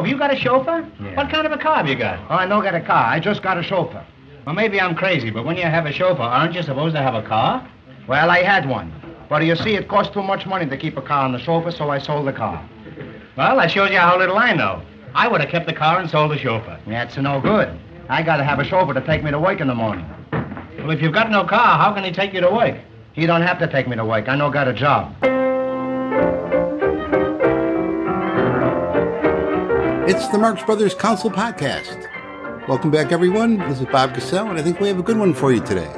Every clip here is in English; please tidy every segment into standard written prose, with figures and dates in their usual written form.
have you got a chauffeur? Yeah. What kind of a car have you got? Oh, I don't got a car. I just got a chauffeur. Well, maybe I'm crazy, but when you have a chauffeur, aren't you supposed to have a car? Well, I had one. But you see, it cost too much money to keep a car on the chauffeur, so I sold the car. Well, that shows you how little I know. I would have kept the car and sold the chauffeur. That's no good. I got to have a chauffeur to take me to work in the morning. Well, if you've got no car, how can he take you to work? He don't have to take me to work. I know got a job. It's the Marx Brothers Council Podcast. Welcome back, everyone. This is Bob Cassell, and I think we have a good one for you today.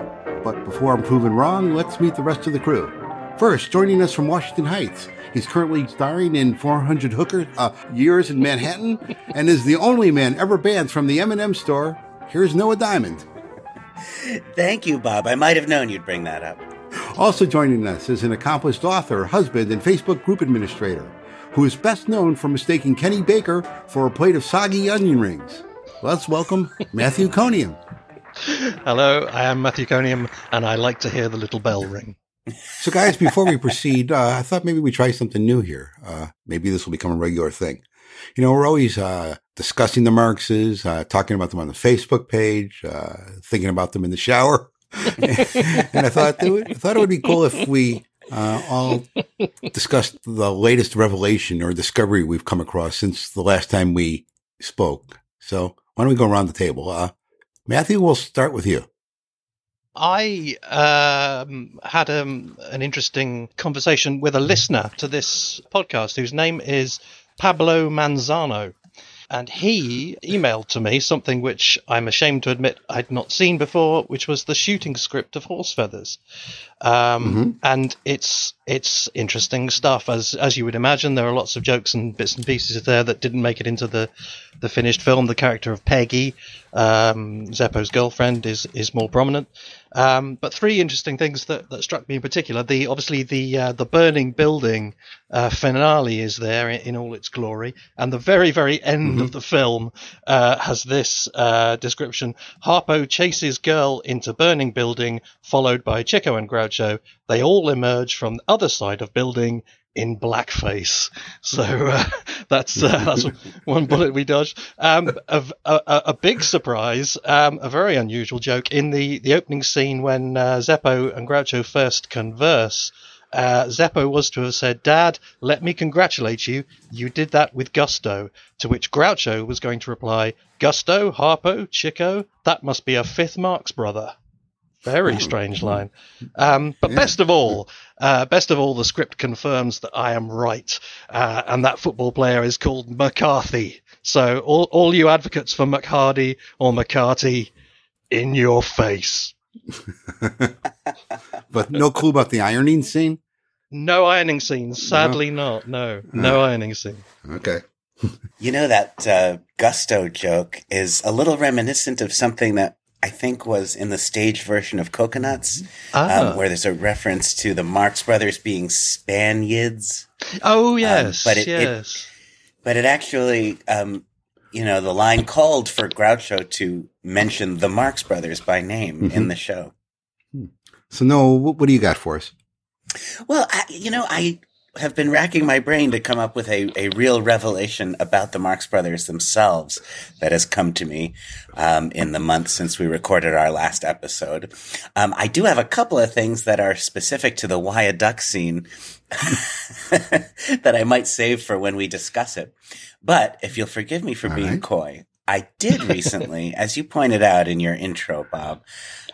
But before I'm proven wrong, let's meet the rest of the crew. First, joining us from Washington Heights, he's currently starring in 400 Hooker Years in Manhattan, and is the only man ever banned from the M&M store. Here's Noah Diamond. Thank you, Bob. I might have known you'd bring that up. Also joining us is an accomplished author, husband, and Facebook group administrator, who is best known for mistaking Kenny Baker for a plate of soggy onion rings. Let's welcome Matthew Conium. Hello, I am Matthew Conium, and I like to hear the little bell ring. So guys, before we proceed, I thought maybe we try something new here. Maybe this will become a regular thing. You know, we're always discussing the Marxes, talking about them on the Facebook page, thinking about them in the shower. And I thought it would be cool if we all discussed the latest revelation or discovery we've come across since the last time we spoke. So why don't we go around the table? Matthew, we'll start with you. I had an interesting conversation with a listener to this podcast whose name is Pablo Manzano. And he emailed to me something which I'm ashamed to admit I'd not seen before, which was the shooting script of Horse Feathers. And it's interesting stuff. As you would imagine, there are lots of jokes and bits and pieces there that didn't make it into the finished film. The character of Peggy, Zeppo's girlfriend, is more prominent. But three interesting things that struck me in particular. The burning building finale is there in all its glory, and the very, very end of the film has this description: Harpo chases girl into burning building, followed by Chico and Groucho. They all emerge from the other side of building in blackface. So that's one bullet we dodged. A big surprise, a very unusual joke in the opening scene when Zeppo and Groucho first converse. Zeppo was to have said, "Dad, let me congratulate you. You did that with gusto." To which Groucho was going to reply, "Gusto, Harpo, Chico, that must be a fifth Marx brother." Very strange line. But best of all, the script confirms that I am right. And that football player is called McCarthy. So all you advocates for McHardy or McCarty, in your face. But no clue about the ironing scene? No ironing scene. Sadly not. No ironing scene. Okay. You know, that gusto joke is a little reminiscent of something that I think was in the stage version of Coconuts, where there's a reference to the Marx Brothers being Spaniards. Oh, yes. But it actually, the line called for Groucho to mention the Marx Brothers by name in the show. So, Noah, what do you got for us? Well, I have been racking my brain to come up with a real revelation about the Marx Brothers themselves that has come to me in the month since we recorded our last episode. I do have a couple of things that are specific to the Why a Duck scene that I might save for when we discuss it. But if you'll forgive me for being coy, I did recently, as you pointed out in your intro, Bob,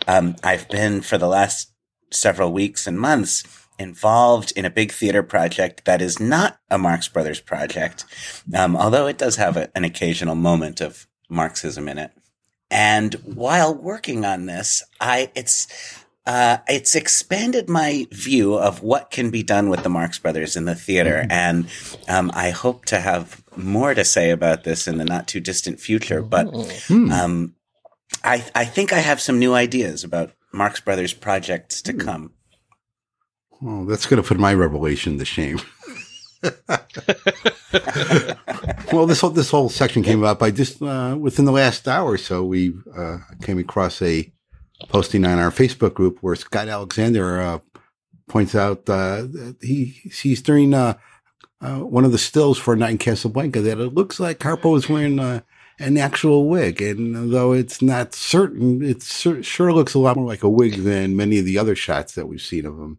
I've been for the last several weeks and months involved in a big theater project that is not a Marx Brothers project, although it does have an occasional moment of Marxism in it. And while working on this, it's expanded my view of what can be done with the Marx Brothers in the theater. And I hope to have more to say about this in the not too distant future. But I think I have some new ideas about Marx Brothers projects to come. Well, that's going to put my revelation to shame. Well, this whole section came up. I just, within the last hour or so, we came across a posting on our Facebook group where Scott Alexander points out that he sees during one of the stills for A Night in Casablanca that it looks like Harpo is wearing an actual wig. And though it's not certain, it sure looks a lot more like a wig than many of the other shots that we've seen of him.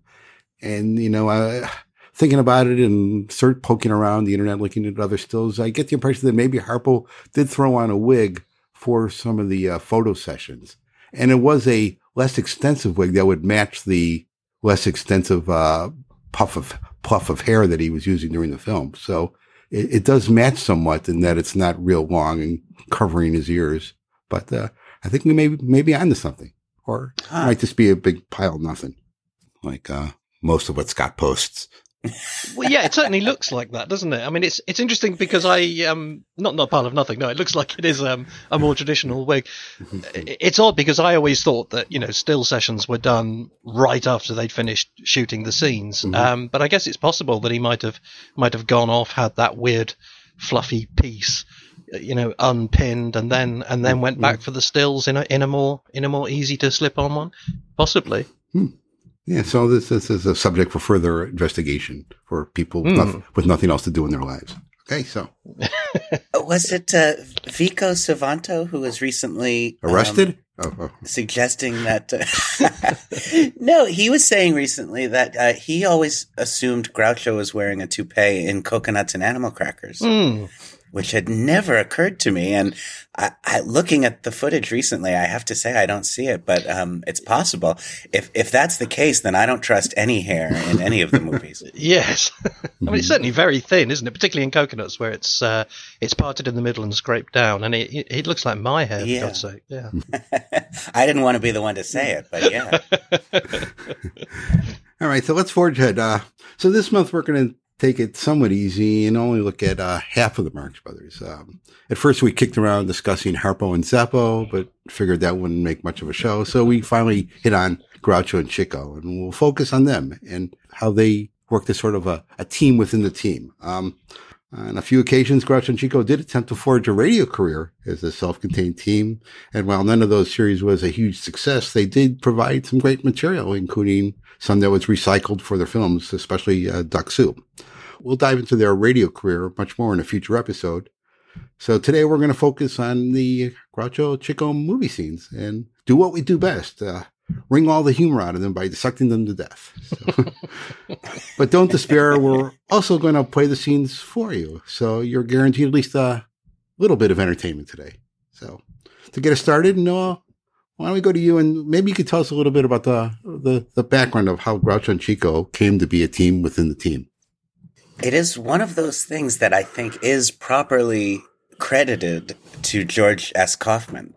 And, you know, thinking about it and start poking around the internet, looking at other stills, I get the impression that maybe Harpo did throw on a wig for some of the photo sessions. And it was a less extensive wig that would match the less extensive puff of hair that he was using during the film. So it does match somewhat in that it's not real long and covering his ears. But I think we may be onto something, or it might just be a big pile of nothing, like most of what Scott posts. Well, yeah, it certainly looks like that, doesn't it? I mean, it's interesting because not pile of nothing. No, it looks like it is a more traditional wig. It's odd because I always thought that, you know, still sessions were done right after they'd finished shooting the scenes. Mm-hmm. But I guess it's possible that he might have gone off, had that weird fluffy piece, you know, unpinned, and then mm-hmm. went back for the stills in a more easy to slip on one, possibly. Hmm. Yeah, so this is a subject for further investigation for people with nothing else to do in their lives. Okay, so. Was it Vico Savanto who was recently arrested? Suggesting that. No, he was saying recently that he always assumed Groucho was wearing a toupee in Coconuts and Animal Crackers. Mm. Which had never occurred to me. And I looking at the footage recently, I have to say I don't see it, but it's possible. If that's the case, then I don't trust any hair in any of the movies. Yes. I mean, it's certainly very thin, isn't it? Particularly in Coconuts, where it's parted in the middle and scraped down. And it looks like my hair, for God's sake. Yeah. I didn't want to be the one to say it, but yeah. All right, so let's forge ahead. So this month we're going to take it somewhat easy and only look at half of the Marx Brothers. At first, we kicked around discussing Harpo and Zeppo, but figured that wouldn't make much of a show. So we finally hit on Groucho and Chico, and we'll focus on them and how they worked as sort of a team within the team. On a few occasions, Groucho and Chico did attempt to forge a radio career as a self-contained team. And while none of those series was a huge success, they did provide some great material, including some that was recycled for their films, especially Duck Soup. We'll dive into their radio career much more in a future episode. So today we're going to focus on the Groucho Chico movie scenes and do what we do best, wring all the humor out of them by dissecting them to death. So. But don't despair. We're also going to play the scenes for you. So you're guaranteed at least a little bit of entertainment today. So to get us started, Noah, why don't we go to you, and maybe you could tell us a little bit about the background of how Groucho and Chico came to be a team within the team. It is one of those things that I think is properly credited to George S. Kaufman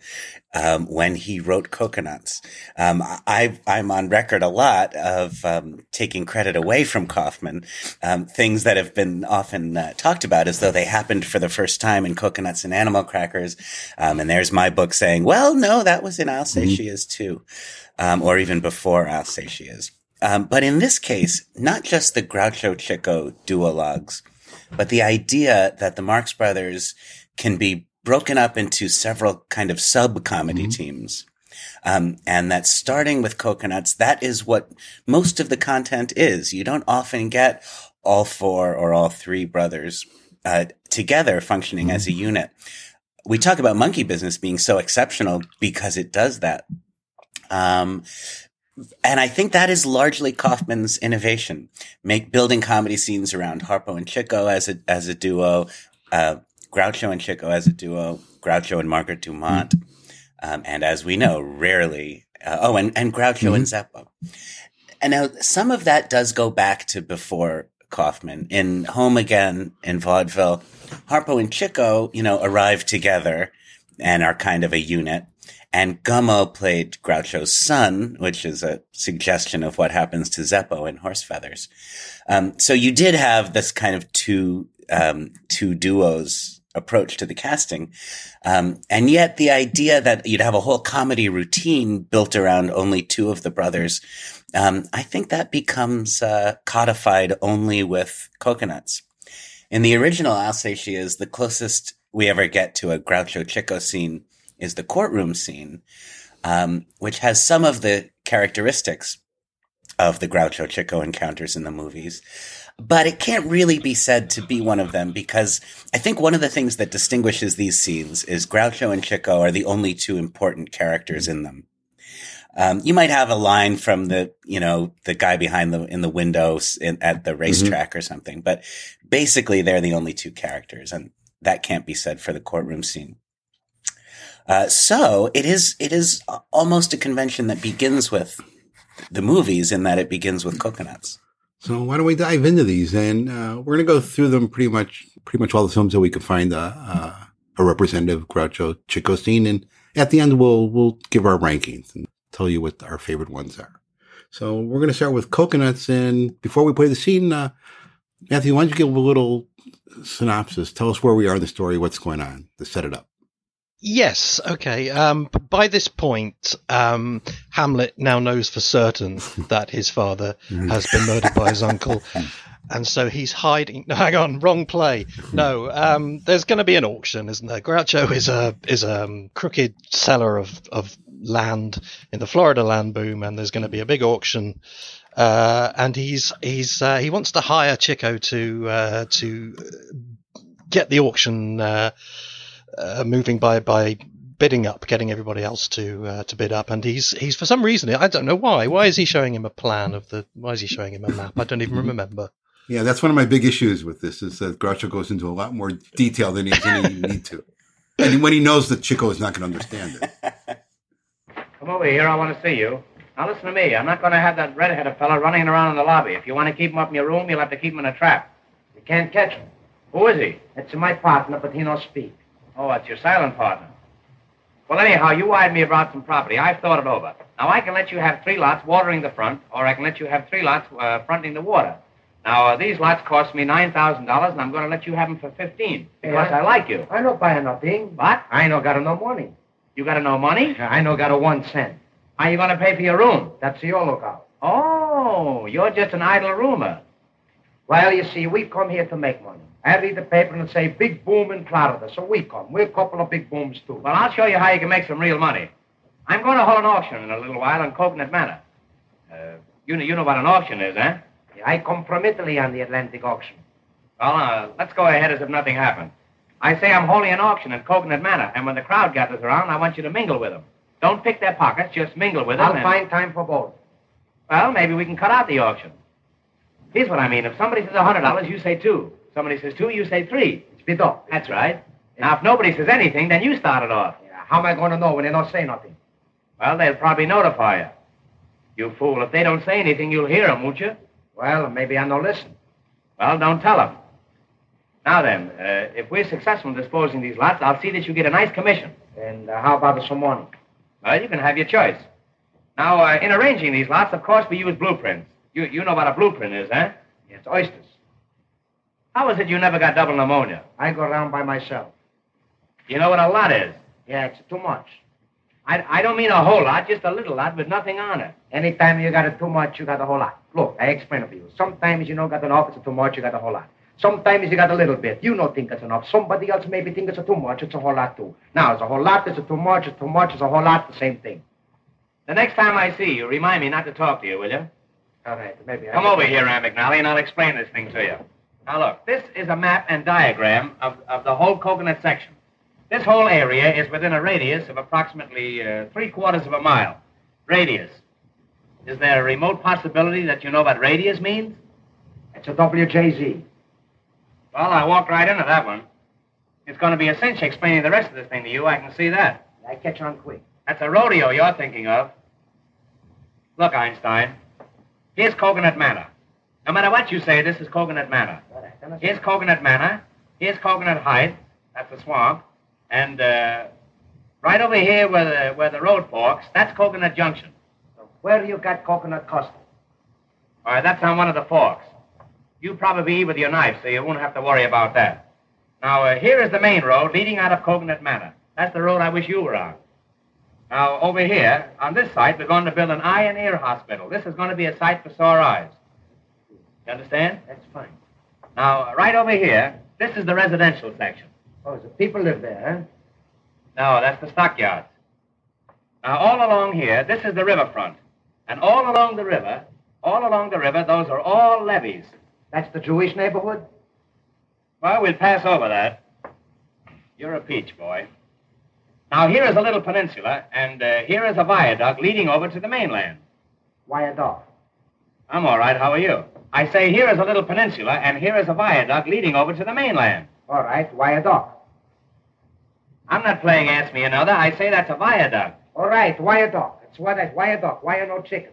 when he wrote Coconuts. I'm on record a lot of taking credit away from Kaufman, things that have been often talked about as though they happened for the first time in Coconuts and Animal Crackers. And there's my book saying, well, no, that was in I'll Say She Is Too, or even before I'll Say She Is. But in this case, not just the Groucho-Chico duologues, but the idea that the Marx Brothers can be broken up into several kind of sub-comedy teams. And that starting with Coconuts, that is what most of the content is. You don't often get all four or all three brothers together functioning as a unit. We talk about Monkey Business being so exceptional because it does that. And I think that is largely Kaufman's innovation, building comedy scenes around Harpo and Chico as a duo, Groucho and Chico as a duo, Groucho and Margaret Dumont, and as we know, rarely and Groucho and Zeppo. And now some of that does go back to before Kaufman. In Home Again, in vaudeville, Harpo and Chico, you know, arrive together and are kind of a unit. And Gummo played Groucho's son, which is a suggestion of what happens to Zeppo in Horse Feathers. So you did have this kind of two duos approach to the casting. And yet the idea that you'd have a whole comedy routine built around only two of the brothers, I think that becomes codified only with Coconuts. In the original I'll Say She Is, the closest we ever get to a Groucho-Chico scene is the courtroom scene, which has some of the characteristics of the Groucho Chico encounters in the movies. But it can't really be said to be one of them, because I think one of the things that distinguishes these scenes is Groucho and Chico are the only two important characters in them. You might have a line from the guy behind in the windows at the racetrack or something, but basically they're the only two characters, and that can't be said for the courtroom scene. So it is almost a convention that begins with the movies, in that it begins with Coconuts. So why don't we dive into these? And we're going to go through them pretty much all the films that we could find a representative Groucho Chico scene. And at the end, we'll give our rankings and tell you what our favorite ones are. So we're going to start with Coconuts. And before we play the scene, Matthew, why don't you give a little synopsis? Tell us where we are in the story, what's going on, to set it up. Yes. Okay. By this point, Hamlet now knows for certain that his father has been murdered by his uncle. And so he's hiding. No, hang on. Wrong play. No, there's going to be an auction, isn't there? Groucho is a crooked seller of land in the Florida land boom. And there's going to be a big auction. And he wants to hire Chico to get the auction, moving by bidding up, getting everybody else to bid up, and he's for some reason, I don't know why. Why is he showing him a plan of the? Why is he showing him a map? I don't even remember. Yeah, that's one of my big issues with this is that Groucho goes into a lot more detail than he doesn't need to, and when he knows that Chico is not going to understand it. Come over here. I want to see you. Now listen to me. I'm not going to have that redheaded fella running around in the lobby. If you want to keep him up in your room, you'll have to keep him in a trap. You can't catch him. Who is he? It's my partner, but he no speak. Oh, that's your silent partner. Well, anyhow, you eyed me about some property. I've thought it over. Now, I can let you have 3 lots watering the front, or I can let you have 3 lots fronting the water. Now, these lots cost me $9,000, and I'm going to let you have them for $15, because I like you. I no buy nothing. What? I no got no money. You got no money? I no got 1 cent. How you going to pay for your room? That's your lookout. Oh, you're just an idle rumor. Well, you see, we've come here to make money. I read the paper and say, big boom in Florida. So we come. We're a couple of big booms, too. Well, I'll show you how you can make some real money. I'm going to hold an auction in a little while in Coconut Manor. You know what an auction is, eh? Yeah, I come from Italy on the Atlantic auction. Well, let's go ahead as if nothing happened. I say I'm holding an auction in Coconut Manor, and when the crowd gathers around, I want you to mingle with them. Don't pick their pockets, just mingle with them. I'll find time for both. Well, maybe we can cut out the auction. Here's what I mean. If somebody says $100, you say $2. Somebody says 2, you say 3. It's bit off. That's right. Yeah. Now, if nobody says anything, then you start it off. Yeah. How am I going to know when they don't say nothing? Well, they'll probably notify you. You fool. If they don't say anything, you'll hear them, won't you? Well, maybe I don't listen. Well, don't tell them. Now then, if we're successful in disposing these lots, I'll see that you get a nice commission. And how about some money? Well, you can have your choice. Now, in arranging these lots, of course, we use blueprints. You know what a blueprint is, eh? It's oysters. How is it you never got double pneumonia? I go around by myself. You know what a lot is? Yeah, it's too much. I don't mean a whole lot, just a little lot with nothing on it. Anytime you got it too much, you got a whole lot. Look, I explain it to you. Sometimes you know got an officer too much, you got a whole lot. Sometimes you got a little bit. You don't think it's enough. Somebody else maybe thinks it's too much, it's a whole lot too. Now, it's a whole lot, it's too much, it's a whole lot, the same thing. The next time I see you, remind me not to talk to you, will you? All right, maybe I... Come over here, Ram McNally, and I'll explain this thing to you. Now, look, this is a map and diagram of the whole Coconut section. This whole area is within a radius of approximately 3/4 of a mile. Radius. Is there a remote possibility that you know what radius means? It's a WJZ. Well, I walked right into that one. It's going to be a cinch explaining the rest of this thing to you. I can see that. I catch on quick. That's a rodeo you're thinking of. Look, Einstein, here's Coconut Manor. No matter what you say, this is Coconut Manor. Here's Coconut Manor. Here's Coconut Heights. That's the swamp. And right over here where the road forks, that's Coconut Junction. So where you got Coconut Custom? All right, that's on one of the forks. You probably eat with your knife, so you won't have to worry about that. Now, here is the main road leading out of Coconut Manor. That's the road I wish you were on. Now, over here, on this site, we're going to build an eye and ear hospital. This is going to be a site for sore eyes. You understand? That's fine. Now, right over here, this is the residential section. Oh, so people live there, huh? No, that's the stockyards. Now, all along here, this is the riverfront. And all along the river, All along the river, those are all levees. That's the Jewish neighborhood? Well, we'll pass over that. You're a peach, boy. Now, here is a little peninsula, and here is a viaduct leading over to the mainland. Viaduct? I'm all right. How are you? I say here is a little peninsula, and here is a viaduct leading over to the mainland. All right, viaduct. I'm not playing Ask Me Another. I say that's a viaduct. All right, viaduct. That's what that viaduct. Why no chicken?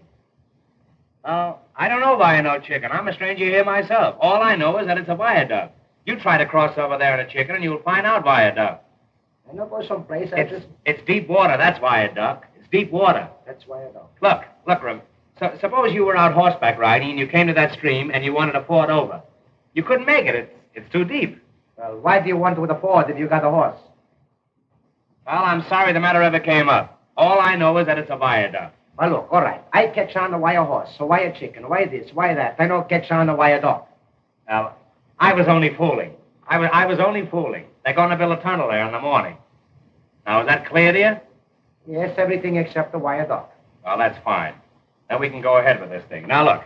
I don't know why no chicken. I'm a stranger here myself. All I know is that it's a viaduct. You try to cross over there in a chicken, and you'll find out viaduct. I don't go someplace. It's deep water. That's viaduct. It's deep water. That's viaduct. Look, Rim. So, suppose you were out horseback riding, and you came to that stream, and you wanted to ford over. You couldn't make it. It's too deep. Well, why do you want to ford if you got a horse? Well, I'm sorry the matter ever came up. All I know is that it's a viaduct. Well, look, all right. I catch on to why a horse, so why a chicken, why this, why that. I don't catch on to why a dog. Now, I was only fooling. I was only fooling. They're going to build a tunnel there in the morning. Now, is that clear to you? Yes, everything except the wire dog. Well, that's fine. Then we can go ahead with this thing. Now, look,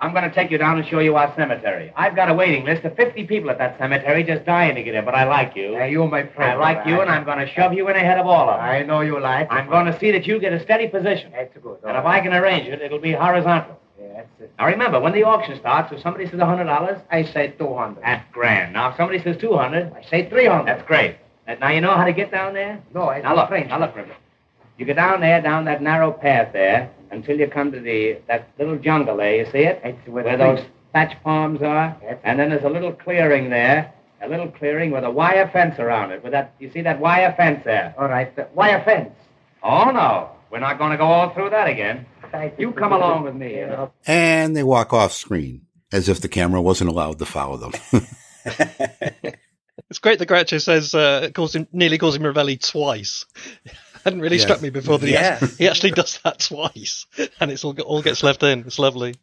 I'm going to take you down and show you our cemetery. I've got a waiting list of 50 people at that cemetery just dying to get in, but I like you. Now, you're my friend. I like you, and I'm going to shove you in ahead of all of them. I know you like. I'm going to see that you get a steady position. That's good. And if I can arrange it, it'll be horizontal. Yeah, that's it. Now, remember, when the auction starts, if somebody says $100, I say $200. That's grand. Now, if somebody says $200, I say $300. That's great. Now, you know how to get down there? No, I don't. Now, look, River. You go down there, down that narrow path there, until you come to that little jungle there. You see it? It's where those thatch palms are. Yes. And then there's a little clearing there, a little clearing with a wire fence around it. With that, you see that wire fence there? All right, the wire fence. Oh, no. We're not going to go all through that again. You come along with me. You know? And they walk off screen, as if the camera wasn't allowed to follow them. It's great that Groucho says, nearly calls him Ravelli twice. Hadn't really struck me before that he actually does that twice, and it's all gets left in. It's lovely.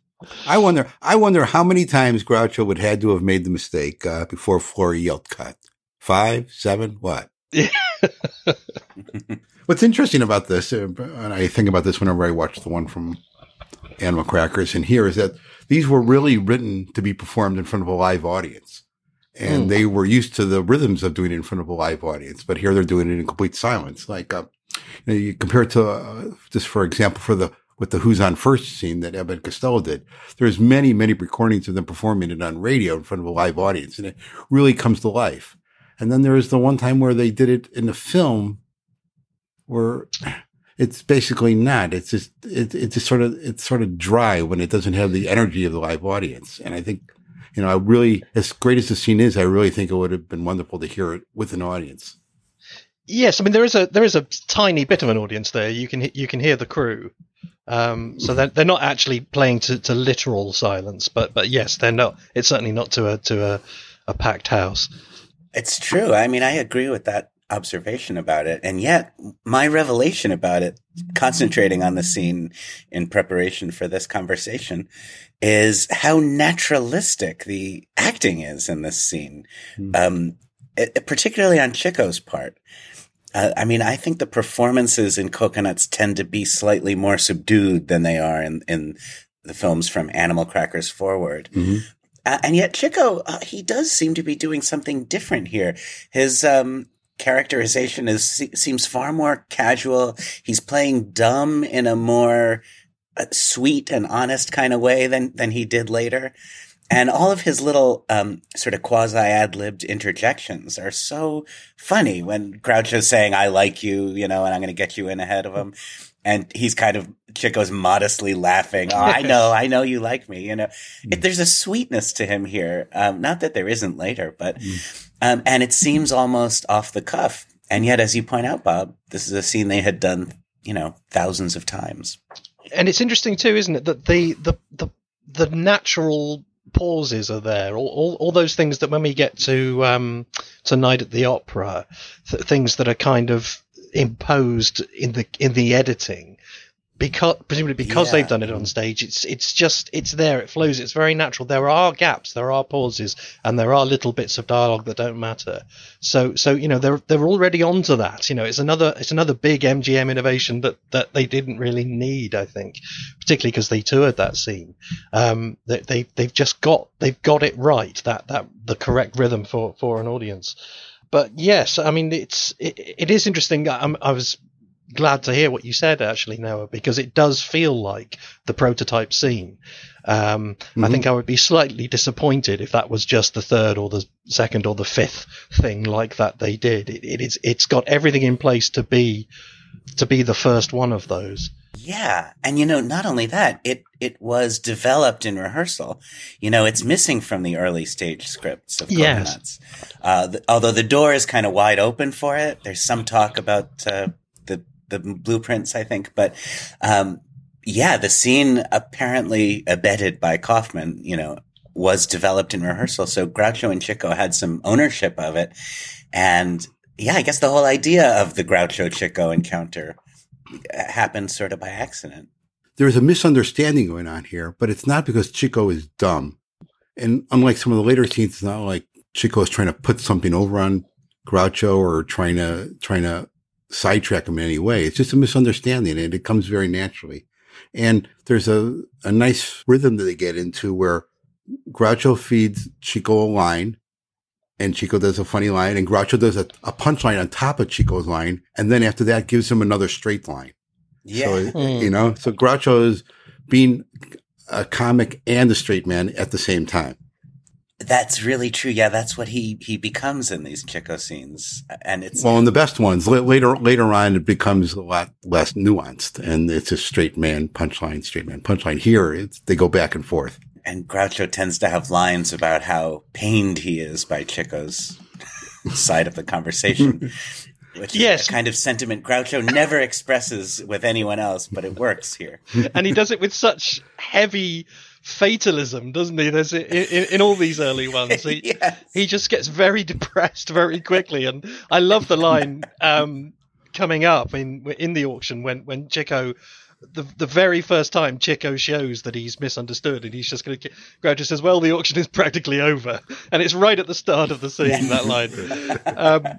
I wonder how many times Groucho would had to have made the mistake before Florrie yelled cut. 5, 7, what? Yeah. What's interesting about this, and I think about this whenever I watch the one from Animal Crackers and here, is that these were really written to be performed in front of a live audience. And they were used to the rhythms of doing it in front of a live audience, but here they're doing it in complete silence. Like, you compare it to, just for example, with the Who's on First scene that Abbott and Costello did, there's many, many recordings of them performing it on radio in front of a live audience, and it really comes to life. And then there is the one time where they did it in the film where it's basically not. It's just, it's sort of dry when it doesn't have the energy of the live audience. And I think, I really, as great as the scene is, I really think it would have been wonderful to hear it with an audience. Yes, I mean there is a tiny bit of an audience there. You can hear the crew, so they're not actually playing to literal silence, but yes, they're not. It's certainly not to a packed house. It's true. I mean, I agree with that observation about it, and yet my revelation about it, concentrating on the scene in preparation for this conversation, is how naturalistic the acting is in this scene. Particularly on Chico's part. I think the performances in Coconuts tend to be slightly more subdued than they are in the films from Animal Crackers forward. Mm-hmm. And yet Chico, he does seem to be doing something different here. His characterization seems far more casual. He's playing dumb in a more sweet and honest kind of way than he did later. And all of his little sort of quasi-ad-libbed interjections are so funny when Groucho's saying, I like you, and I'm going to get you in ahead of him. And he's kind of – Chico's modestly laughing. Oh, I know you like me, There's a sweetness to him here. Not that there isn't later, but and it seems almost off the cuff. And yet, as you point out, Bob, this is a scene they had done, thousands of times. And it's interesting too, isn't it, that the natural – pauses are there, all those things that when we get to Night at the Opera, things that are kind of imposed in the editing Presumably because they've done it on stage, it's just there. It flows. It's very natural. There are gaps, there are pauses, and there are little bits of dialogue that don't matter. So you know they're already onto that. You know, it's another big MGM innovation that they didn't really need, I think, particularly because they toured that scene. They've got it right, that the correct rhythm for an audience. But yes, I mean it is interesting. I was glad to hear what you said, actually, Noah, because it does feel like the prototype scene. I think I would be slightly disappointed if that was just the third or the second or the fifth thing like that they did. It's got everything in place to be the first one of those. Yeah, and you know, not only that, it was developed in rehearsal. You know, it's missing from the early stage scripts of Coconuts. Yes. Although the door is kind of wide open for it. There's some talk about the blueprints, I think, but the scene, apparently abetted by Kaufman, you know, was developed in rehearsal. So Groucho and Chico had some ownership of it, and I guess the whole idea of the Groucho Chico encounter happened sort of by accident. There is a misunderstanding going on here, but it's not because Chico is dumb, and unlike some of the later scenes, it's not like Chico is trying to put something over on Groucho or trying to sidetrack him in any way. It's just a misunderstanding, and it comes very naturally. And there's a nice rhythm that they get into where Groucho feeds Chico a line, and Chico does a funny line, and Groucho does a punchline on top of Chico's line, and then after that gives him another straight line. Yeah. So, you know, so Groucho is being a comic and a straight man at the same time. That's really true. Yeah, that's what he becomes in these Chico scenes, and it's in the best ones. Later on, it becomes a lot less nuanced, and it's a straight man punchline, straight man punchline. Here, they go back and forth, and Groucho tends to have lines about how pained he is by Chico's side of the conversation, which is a kind of sentiment Groucho never expresses with anyone else, but it works here, and he does it with such heavy fatalism, doesn't he? There's in all these early ones, he just gets very depressed very quickly, and I love the line coming up in the auction when Chico, the very first time Chico shows that he's misunderstood, and he's just going to Groucho says, "Well, the auction is practically over," and it's right at the start of the scene. That line,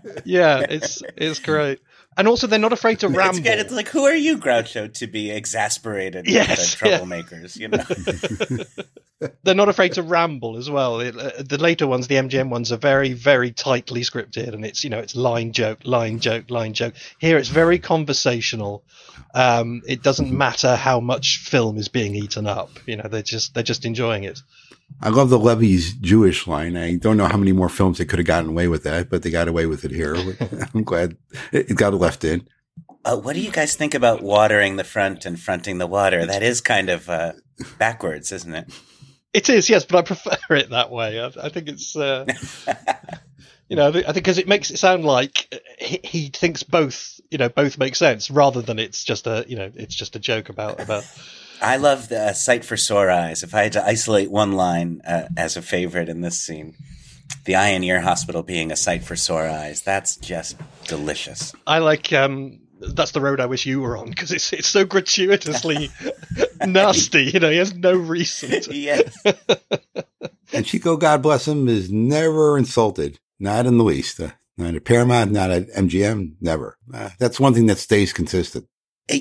it's great. And also, they're not afraid to ramble. It's like, who are you, Groucho, to be exasperated with the troublemakers? You know, they're not afraid to ramble as well. The later ones, the MGM ones, are very, very tightly scripted, and it's line joke, line joke, line joke. Here, it's very conversational. It doesn't matter how much film is being eaten up. You know, they're just enjoying it. I love the Levy's Jewish line. I don't know how many more films they could have gotten away with that, but they got away with it here. I'm glad it got left in. What do you guys think about watering the front and fronting the water? That is kind of backwards, isn't it? It is, yes, but I prefer it that way. I think it's, you know, I think because it makes it sound like he thinks both, you know, both make sense, rather than it's just a joke about. I love the Sight for Sore Eyes. If I had to isolate one line as a favorite in this scene, the eye and ear hospital being a sight for sore eyes, that's just delicious. I like that's the road I wish you were on, because it's so gratuitously nasty. You know, he has no reason to. Yes. And Chico, God bless him, is never insulted, not in the least. Not at Paramount, not at MGM, never. That's one thing that stays consistent.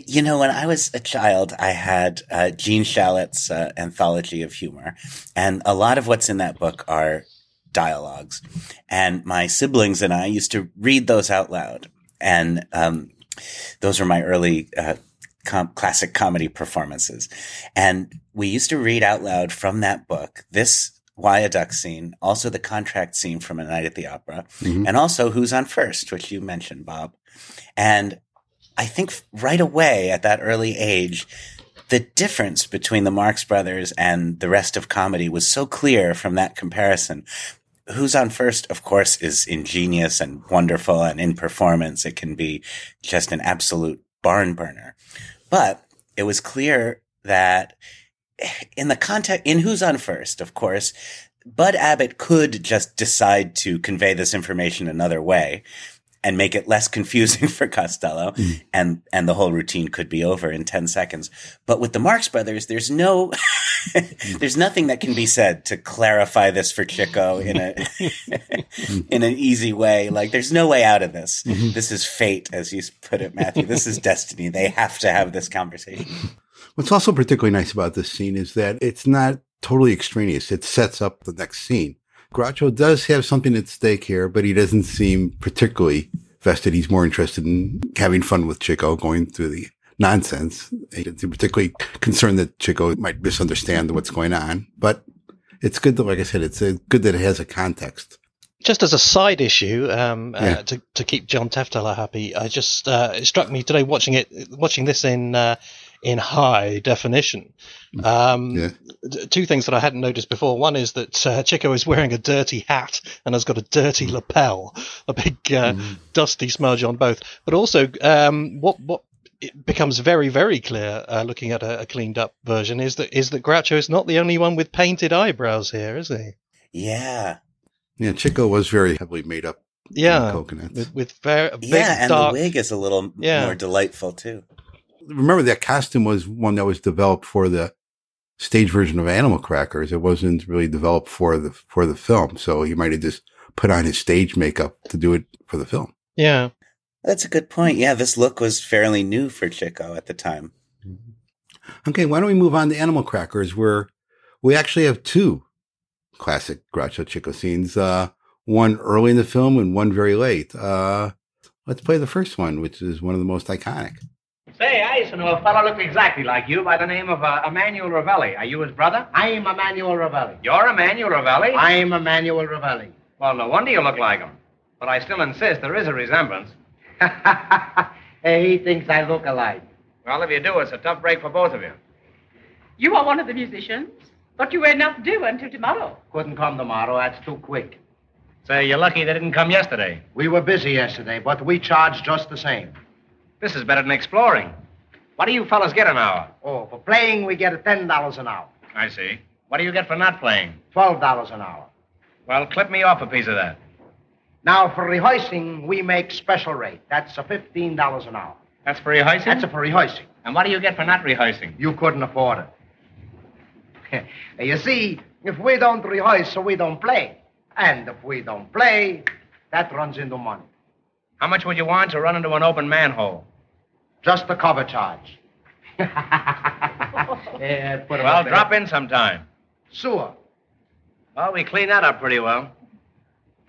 You know, when I was a child, I had Gene Shalet's Anthology of Humor, and a lot of what's in that book are dialogues. And my siblings and I used to read those out loud, and those were my early classic comedy performances. And we used to read out loud from that book this Why a Duck scene, also the contract scene from A Night at the Opera, and also Who's on First, which you mentioned, Bob. And I think right away at that early age, the difference between the Marx Brothers and the rest of comedy was so clear from that comparison. Who's on First, of course, is ingenious and wonderful, and in performance, it can be just an absolute barn burner. But it was clear that in Who's on First, of course, Bud Abbott could just decide to convey this information another way. and make it less confusing for Costello, and the whole routine could be over in 10 seconds. But with the Marx Brothers, there's no there's nothing that can be said to clarify this for Chico in a in an easy way. Like, there's no way out of this. Mm-hmm. This is fate, as you put it, Matthew. This is destiny. They have to have this conversation. What's also particularly nice about this scene is that it's not totally extraneous. It sets up the next scene. Groucho does have something at stake here, but he doesn't seem particularly vested. He's more interested in having fun with Chico, going through the nonsense. He didn't seem particularly concerned that Chico might misunderstand what's going on. But it's good that, like I said, it's good that it has a context. Just as a side issue, to keep John Tefteller happy, I just it struck me today watching this in high definition. Two things that I hadn't noticed before. One is that Chico is wearing a dirty hat and has got a dirty lapel, a big dusty smudge on both. But also, what it becomes very, very clear looking at a cleaned up version is that Groucho is not the only one with painted eyebrows here, is he? Yeah. Yeah, Chico was very heavily made up. Yeah. Coconuts. With a big, dark, the wig is a little more delightful too. Remember, that costume was one that was developed for the stage version of Animal Crackers. It wasn't really developed for the film, so he might have just put on his stage makeup to do it for the film. Yeah, that's a good point. Yeah, this look was fairly new for Chico at the time. Okay, why don't we move on to Animal Crackers, where we actually have two classic Groucho Chico scenes, one early in the film and one very late. Let's play the first one, which is one of the most iconic. Say, I used to know a fellow looked exactly like you by the name of Emmanuel Ravelli. Are you his brother? I'm Emmanuel Ravelli. You're Emmanuel Ravelli? I'm Emmanuel Ravelli. Well, no wonder you look like him. But I still insist there is a resemblance. Hey, he thinks I look alike. Well, if you do, it's a tough break for both of you. You are one of the musicians, but you were not due until tomorrow. Couldn't come tomorrow. That's too quick. Say, you're lucky they didn't come yesterday. We were busy yesterday, but we charged just the same. This is better than exploring. What do you fellas get an hour? Oh, for playing, we get $10 an hour. I see. What do you get for not playing? $12 an hour. Well, clip me off a piece of that. Now, for rehearsing, we make special rate. That's $15 an hour. That's for rehearsing? That's for rehearsing. And what do you get for not rehearsing? You couldn't afford it. You see, if we don't rehearse, so we don't play. And if we don't play, that runs into money. How much would you want to run into an open manhole? Just the cover charge. Well, drop in sometime. Sewer. Well, we clean that up pretty well.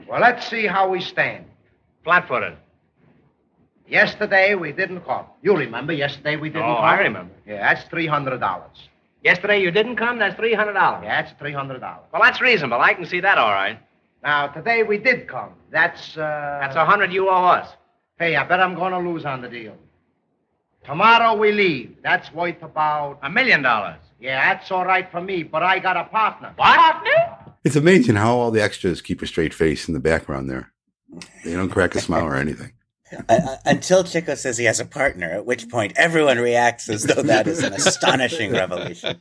Well, let's see how we stand. Flat-footed. Yesterday, we didn't come. You remember, yesterday we didn't come. Oh, I remember. Yeah, that's $300. Yesterday you didn't come, that's $300. Yeah, that's $300. Well, that's reasonable. I can see that all right. Now, today we did come. That's $100 you owe us. Hey, I bet I'm going to lose on the deal. Tomorrow we leave. That's worth about... $1 million. Yeah, that's all right for me, but I got a partner. What? Partner? It's amazing how all the extras keep a straight face in the background there. They don't crack a smile or anything. Until Chico says he has a partner, at which point everyone reacts as though that is an astonishing revelation.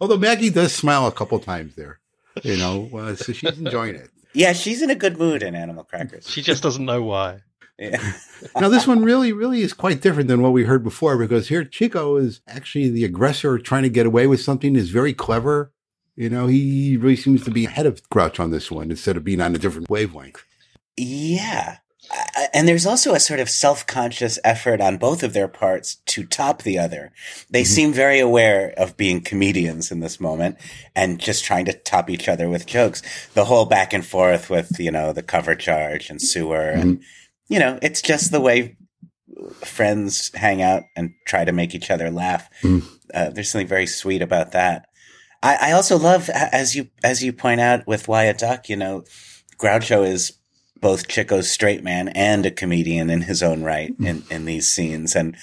Although Maggie does smile a couple times there. You know, so she's enjoying it. Yeah, she's in a good mood in Animal Crackers. She just doesn't know why. Yeah. Now, this one really, really is quite different than what we heard before, because here Chico is actually the aggressor trying to get away with something, is very clever. You know, he really seems to be ahead of Groucho on this one instead of being on a different wavelength. Yeah. And there's also a sort of self-conscious effort on both of their parts to top the other. They seem very aware of being comedians in this moment and just trying to top each other with jokes. The whole back and forth with, you know, the cover charge and sewer. And, you know, it's just the way friends hang out and try to make each other laugh. There's something very sweet about that. I also love, as you point out with Why a Duck, you know, Groucho is both Chico's straight man and a comedian in his own right in these scenes. And,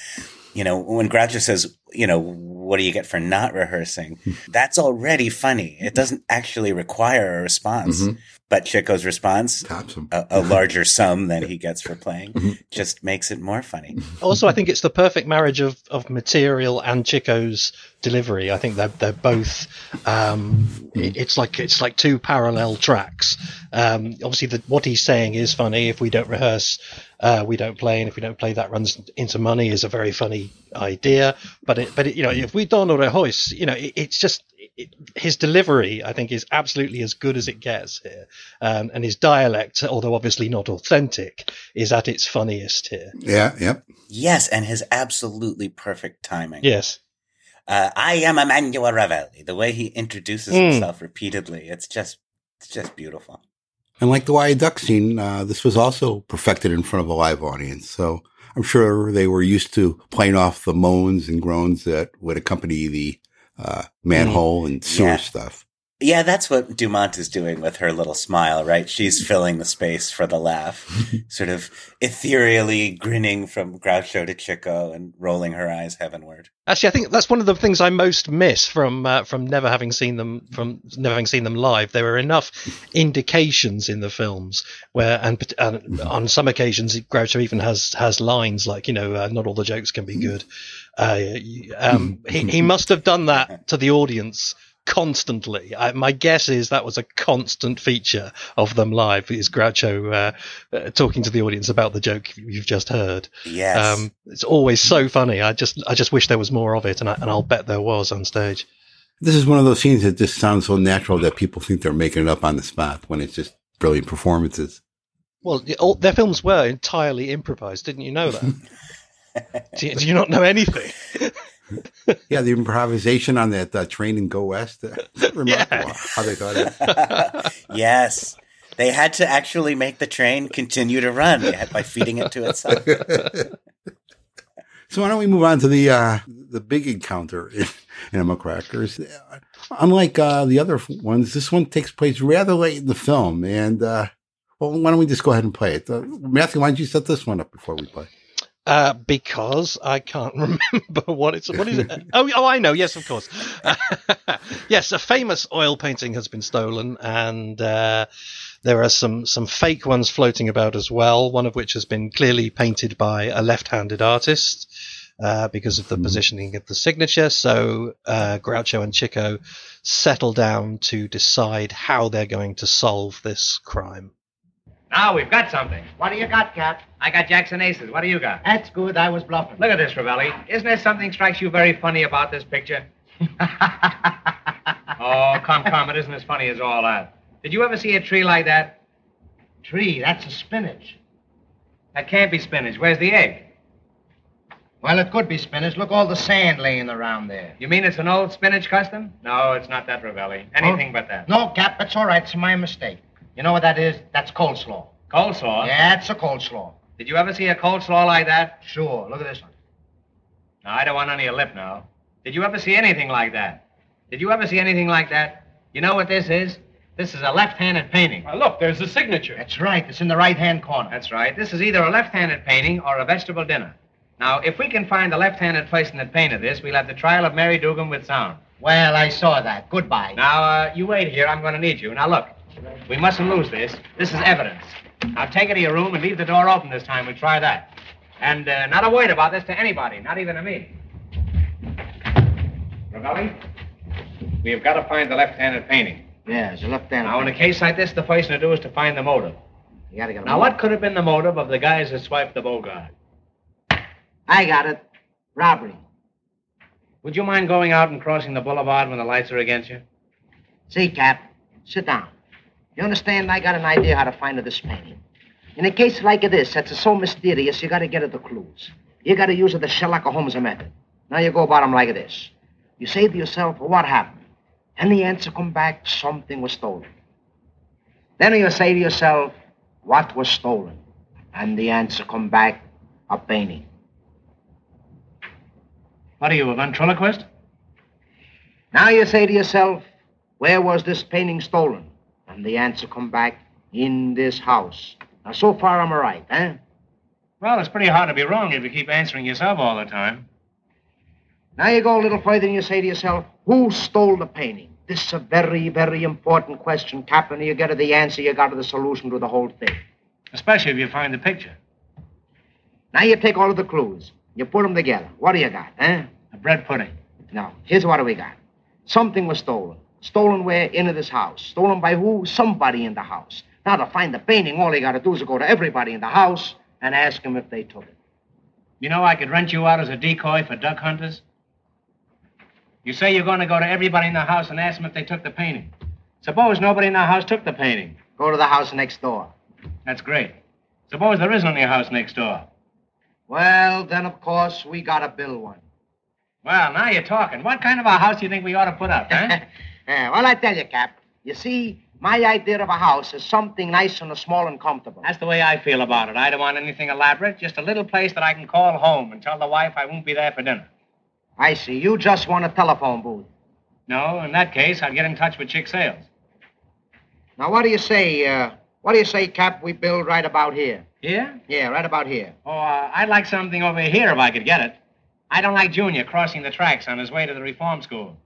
you know, when Groucho says, you know, what do you get for not rehearsing? That's already funny. It doesn't actually require a response. But Chico's response, a larger sum than he gets for playing, just makes it more funny. Also, I think it's the perfect marriage of material and Chico's delivery. I think they're both. It's like two parallel tracks. Obviously, what he's saying is funny. If we don't rehearse, we don't play, and if we don't play, that runs into money, is a very funny idea. But it, you know, if we don't know the hoist, you know, it's just his delivery, I think, is absolutely as good as it gets here. And his dialect, although obviously not authentic, is at its funniest here. Yeah. Yep. Yes. And his absolutely perfect timing. Yes. I am Emmanuel Ravelli. The way he introduces himself repeatedly, it's just beautiful. And like the Why Duck scene, this was also perfected in front of a live audience. So I'm sure they were used to playing off the moans and groans that would accompany the manhole and sewer stuff. Yeah, that's what Dumont is doing with her little smile, right? She's filling the space for the laugh, sort of ethereally grinning from Groucho to Chico and rolling her eyes heavenward. Actually, I think that's one of the things I most miss from never having seen them live. There were enough indications in the films where, and on some occasions, Groucho even has lines like, you know, not all the jokes can be good. He must have done that to the audience constantly. My guess is that was a constant feature of them live, is Groucho talking to the audience about the joke you've just heard. Yes. It's always so funny. I just wish there was more of it, and I'll bet there was on stage. This is one of those scenes that just sounds so natural that people think they're making it up on the spot when it's just brilliant performances. Well, their films were entirely improvised. Didn't you know that? Do you not know anything? Yeah, the improvisation on that train in Go West. Remarkable how they got it. Yes. They had to actually make the train continue to run by feeding it to itself. So why don't we move on to the big encounter in Animal Crackers. Unlike the other ones, this one takes place rather late in the film. And, why don't we just go ahead and play it? Matthew, why don't you set this one up before we play? Because I can't remember what is it? Oh, I know. Yes, of course. Yes, a famous oil painting has been stolen, and there are some fake ones floating about as well, one of which has been clearly painted by a left-handed artist because of the positioning of the signature. So Groucho and Chico settle down to decide how they're going to solve this crime. Now we've got something. What do you got, Cap? I got jacks and aces. What do you got? That's good. I was bluffing. Look at this, Ravelli. Isn't there something strikes you very funny about this picture? Oh, come. It isn't as funny as all that. Did you ever see a tree like that? Tree? That's a spinach. That can't be spinach. Where's the egg? Well, it could be spinach. Look, all the sand laying around there. You mean it's an old spinach custom? No, it's not that, Ravelli. Anything but that. No, Cap, that's all right. It's my mistake. You know what that is? That's coleslaw. Coleslaw? Yeah, it's a coleslaw. Did you ever see a coleslaw like that? Sure. Look at this one. No, I don't want any of lip now. Did you ever see anything like that? Did you ever see anything like that? You know what this is? This is a left-handed painting. Well, look, there's the signature. That's right. It's in the right-hand corner. That's right. This is either a left-handed painting or a vegetable dinner. Now, if we can find the left-handed person that painted this, we'll have the trial of Mary Dugan with sound. Well, I saw that. Goodbye. Now, you wait here. I'm going to need you. Now, look. We mustn't lose this. This is evidence. Now take it to your room and leave the door open this time. We'll try that. And not a word about this to anybody, not even to me. Ravelli, we have got to find the left-handed painting. Yeah, it's a left-handed. Now, in a case like this, the first thing to do is to find the motive. You got to get. Now, what could have been the motive of the guys that swiped the Bogart? I got it. Robbery. Would you mind going out and crossing the boulevard when the lights are against you? See, Cap, sit down. You understand? I got an idea how to find this painting. In a case like this, that's so mysterious, you got to get at the clues. You got to use the Sherlock Holmes method. Now you go about them like this. You say to yourself, what happened? And the answer come back, something was stolen. Then you say to yourself, what was stolen? And the answer come back, a painting. What are you, a ventriloquist? Now you say to yourself, where was this painting stolen? And the answer come back, in this house. Now, so far, I'm all right, eh? Well, it's pretty hard to be wrong if you keep answering yourself all the time. Now you go a little further and you say to yourself, who stole the painting? This is a very, very important question, Captain. You get the answer, you got the solution to the whole thing. Especially if you find the picture. Now you take all of the clues. You put them together. What do you got, eh? A bread pudding. Now, here's what we got. Something was stolen. Stolen where? Into this house. Stolen by who? Somebody in the house. Now, to find the painting, all you got to do is go to everybody in the house and ask them if they took it. You know, I could rent you out as a decoy for duck hunters. You say you're going to go to everybody in the house and ask them if they took the painting. Suppose nobody in the house took the painting. Go to the house next door. That's great. Suppose there isn't any house next door. Well, then, of course, we got to build one. Well, now you're talking. What kind of a house do you think we ought to put up, huh? Yeah, well, I tell you, Cap, you see, my idea of a house is something nice and small and comfortable. That's the way I feel about it. I don't want anything elaborate, just a little place that I can call home and tell the wife I won't be there for dinner. I see. You just want a telephone booth. No, in that case, I'll get in touch with Chick Sales. Now, what do you say, Cap, we build right about here? Here? Yeah, right about here. Oh, I'd like something over here if I could get it. I don't like Junior crossing the tracks on his way to the reform school.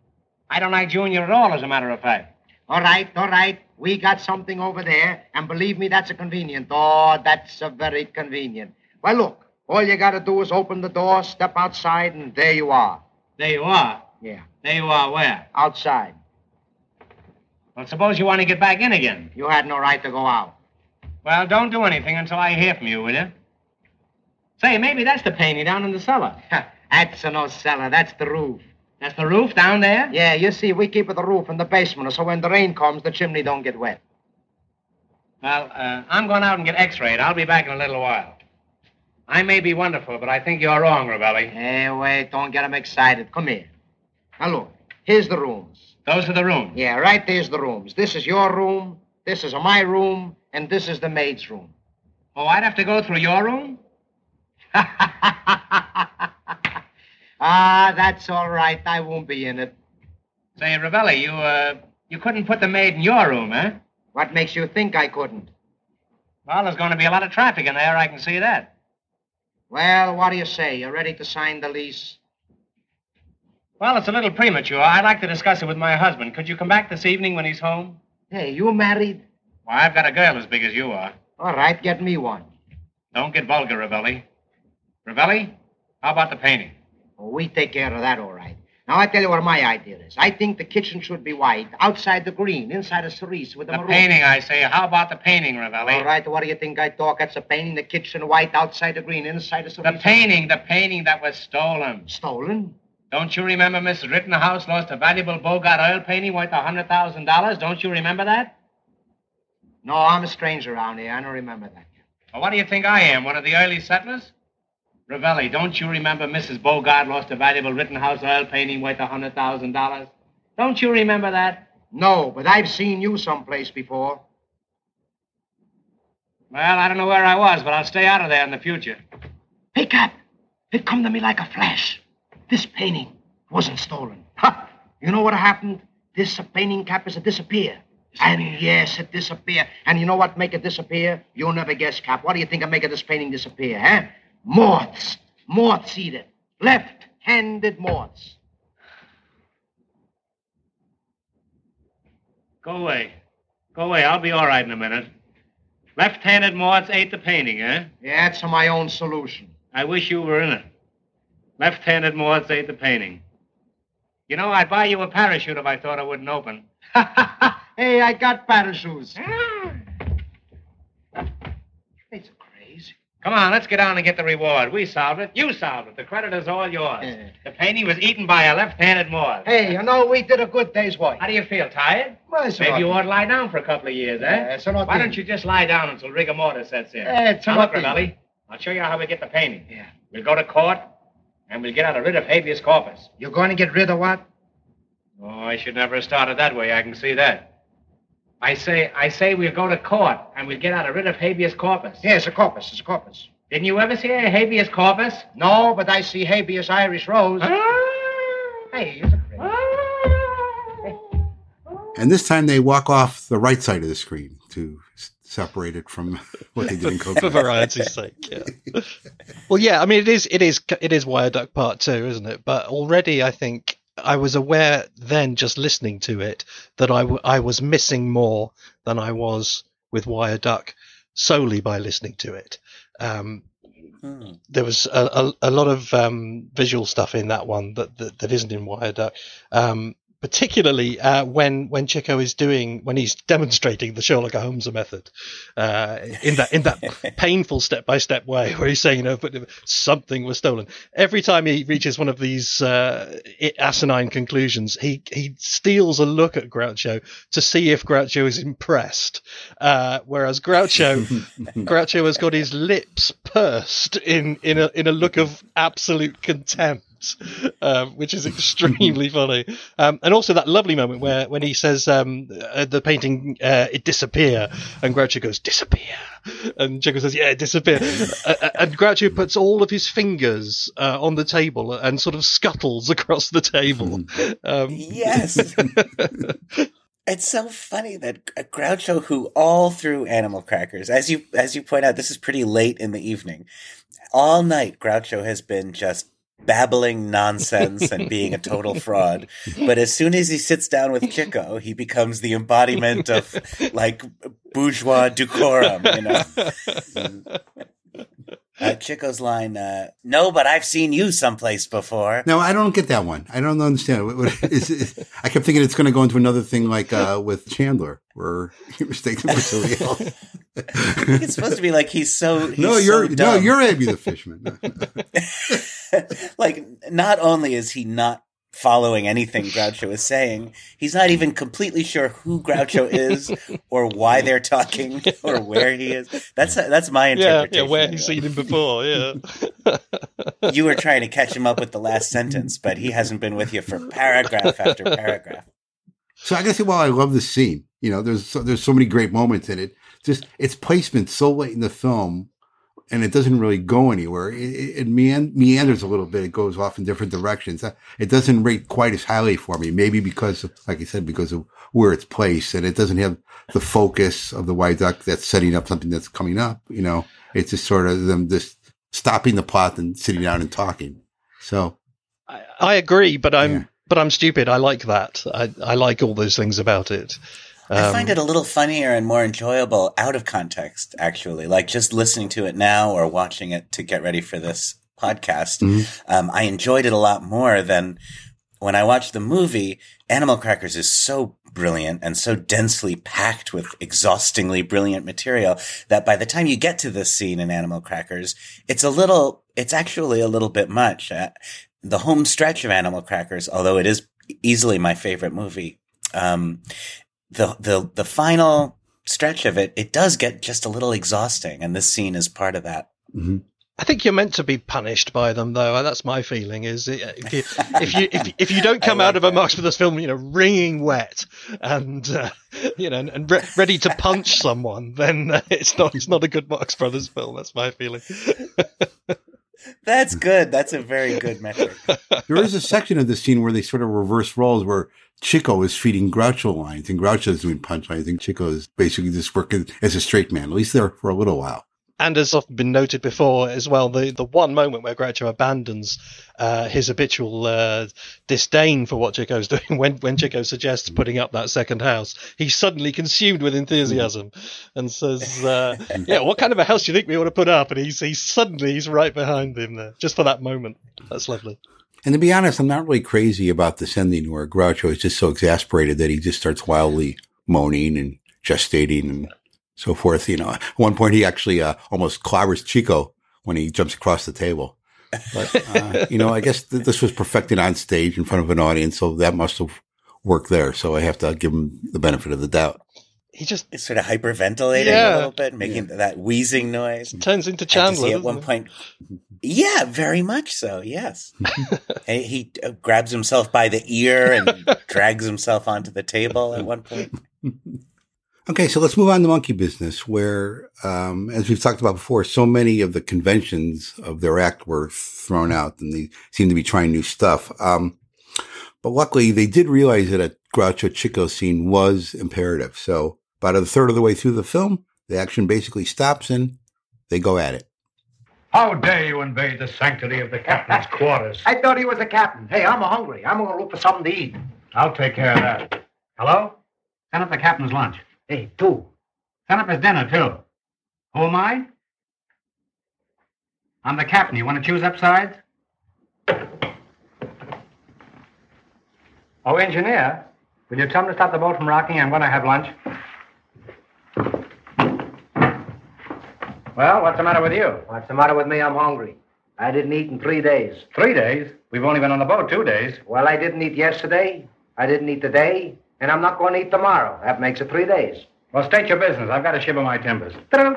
I don't like Junior at all, as a matter of fact. All right. We got something over there, and believe me, that's a convenient. Oh, that's a very convenient. Well, look, all you got to do is open the door, step outside, and there you are. There you are? Yeah. There you are where? Outside. Well, suppose you want to get back in again. You had no right to go out. Well, don't do anything until I hear from you, will you? Say, maybe that's the painting down in the cellar. That's no cellar. That's the roof. That's the roof down there? Yeah, you see, we keep the roof in the basement, so when the rain comes, the chimney don't get wet. Well, I'm going out and get x-rayed. I'll be back in a little while. I may be wonderful, but I think you're wrong, Ravelli. Hey, wait, don't get him excited. Come here. Now, look, here's the rooms. Those are the rooms? Yeah, right there's the rooms. This is your room, this is my room, and this is the maid's room. Oh, I'd have to go through your room? Ah, that's all right. I won't be in it. Say, Ravelli, you couldn't put the maid in your room, eh? What makes you think I couldn't? Well, there's going to be a lot of traffic in there. I can see that. Well, what do you say? You ready to sign the lease? Well, it's a little premature. I'd like to discuss it with my husband. Could you come back this evening when he's home? Hey, you married? Well, I've got a girl as big as you are. All right, get me one. Don't get vulgar, Ravelli. Ravelli, how about the painting? We take care of that, all right. Now, I tell you what my idea is. I think the kitchen should be white, outside the green, inside a cerise with the maroon. The painting, I say. How about the painting, Ravelli? All right, what do you think I talk? That's a painting, the kitchen white, outside the green, inside a cerise. The painting that was stolen. Stolen? Don't you remember Mrs. Rittenhouse lost a valuable Bogart oil painting worth $100,000? Don't you remember that? No, I'm a stranger around here. I don't remember that. Well, what do you think I am, one of the early settlers? Ravelli, don't you remember Mrs. Bogart lost a valuable Rittenhouse oil painting worth $100,000? Don't you remember that? No, but I've seen you someplace before. Well, I don't know where I was, but I'll stay out of there in the future. Hey, Cap, it come to me like a flash. This painting wasn't stolen. Ha! You know what happened? This painting, Cap, is a disappear. And yes, it disappeared. And you know what make it disappear? You'll never guess, Cap. What do you think of making this painting disappear, huh? Moths. Moths eat it. Left-handed moths. Go away. I'll be all right in a minute. Left-handed moths ate the painting, eh? Yeah, that's my own solution. I wish you were in it. Left-handed moths ate the painting. You know, I'd buy you a parachute if I thought it wouldn't open. Hey, I got parachutes. It's crazy. Come on, let's get down and get the reward. We solved it. You solved it. The credit is all yours. Yeah. The painting was eaten by a left-handed moth. Hey, you know, we did a good day's work. How do you feel? Tired? Well, maybe you ought to lie down for a couple of years, eh? Yeah, Why don't you just lie down until rigor mortis sets in? Yeah, it's not Ravelli, I'll show you how we get the painting. Yeah. We'll go to court, and we'll get out of rid of habeas corpus. You're going to get rid of what? Oh, I should never have started that way. I can see that. I say we'll go to court, and we'll get out of rid of habeas corpus. Yeah, it's a corpus. Didn't you ever see a habeas corpus? No, but I see habeas Irish rose. Hey, here's a hey. And this time they walk off the right side of the screen to separate it from what they did in Coconuts. For variety's sake, yeah. Well, yeah, I mean, it is Wire Duck Part 2, isn't it? But already, I think... I was aware then, just listening to it, that I was missing more than I was with Wire Duck solely by listening to it. There was a lot of visual stuff in that one that isn't in Wire Duck. particularly when Chico is demonstrating the Sherlock Holmes method in that painful step-by-step way where he's saying, you know, something was stolen. Every time he reaches one of these asinine conclusions, he steals a look at Groucho to see if Groucho is impressed, whereas Groucho has got his lips pursed in a look of absolute contempt. Which is extremely funny, and also that lovely moment where when he says the painting it disappear, and Groucho goes disappear, and Chico says yeah it disappear, and Groucho puts all of his fingers on the table and sort of scuttles across the table. Yes. It's so funny that Groucho, who all through Animal Crackers, as you point out, this is pretty late in the evening, all night Groucho has been just babbling nonsense and being a total fraud. But as soon as he sits down with Chico, he becomes the embodiment of like bourgeois decorum, you know. Chico's line, no, but I've seen you someplace before. No, I don't get that one. I don't understand. I kept thinking it's going to go into another thing like with Chandler, where he mistakes him for somebody else. It's supposed to be like you're Abby the Fishman. Like, not only is he not following anything Groucho is saying, he's not even completely sure who Groucho is or why they're talking or where he is. That's my interpretation. Yeah, where he's seen him before, yeah. You were trying to catch him up with the last sentence, but he hasn't been with you for paragraph after paragraph. So I gotta say, while I love this scene, you know, there's so many great moments in it, just its placement so late in the film, and it doesn't really go anywhere. It meanders a little bit. It goes off in different directions. It doesn't rate quite as highly for me, maybe because, like I said, because of where it's placed, and it doesn't have the focus of the White Duck that's setting up something that's coming up. You know, it's just sort of them just stopping the plot and sitting down and talking. So I agree, but I'm stupid. I like that. I like all those things about it. I find it a little funnier and more enjoyable out of context, actually. Like, just listening to it now or watching it to get ready for this podcast, I enjoyed it a lot more than when I watched the movie. Animal Crackers is so brilliant and so densely packed with exhaustingly brilliant material that by the time you get to this scene in Animal Crackers, it's actually a little bit much. The home stretch of Animal Crackers, although it is easily my favorite movie, The final stretch of it does get just a little exhausting, and this scene is part of that. Mm-hmm. I think you're meant to be punished by them, though. That's my feeling. Is if you don't come out of a Marx Brothers film, you know, wringing wet and ready to punch someone, then it's not a good Marx Brothers film. That's my feeling. That's good. That's a very good metric. There is a section of the scene where they sort of reverse roles, where Chico is feeding Groucho lines and Groucho is doing punchlines, and Chico is basically just working as a straight man, at least there for a little while. And as often been noted before as well, the one moment where Groucho abandons his habitual disdain for what Chico's doing, when Chico suggests putting up that second house, he's suddenly consumed with enthusiasm and says, yeah, what kind of a house do you think we ought to put up? And he's suddenly right behind him there, just for that moment. That's lovely. And to be honest, I'm not really crazy about this ending where Groucho is just so exasperated that he just starts wildly moaning and gestating and so forth. You know, at one point he actually almost clobbers Chico when he jumps across the table. But, you know, I guess this was perfected on stage in front of an audience, so that must have worked there. So I have to give him the benefit of the doubt. He just is sort of hyperventilating a little bit, making that wheezing noise. It turns into Chandler at one point. Yeah, very much so. Yes. He grabs himself by the ear and drags himself onto the table at one point. Okay, so let's move on to Monkey Business, where, as we've talked about before, so many of the conventions of their act were thrown out, and they seem to be trying new stuff. But luckily, they did realize that a Groucho Chico scene was imperative. So about a third of the way through the film, the action basically stops, and they go at it. How dare you invade the sanctity of the captain's quarters? I thought he was a captain. Hey, I'm hungry. I'm going to look for something to eat. I'll take care of that. Hello? Send up the captain's lunch. Hey, two. Send up his dinner, too. Who am I? I'm the captain. You want to choose upsides? Oh, engineer, will you tell me to stop the boat from rocking? I'm going to have lunch. Well, what's the matter with you? What's the matter with me? I'm hungry. I didn't eat in 3 days. 3 days? We've only been on the boat 2 days. Well, I didn't eat yesterday, I didn't eat today, and I'm not going to eat tomorrow. That makes it 3 days. Well, state your business. I've got to shiver my timbers. I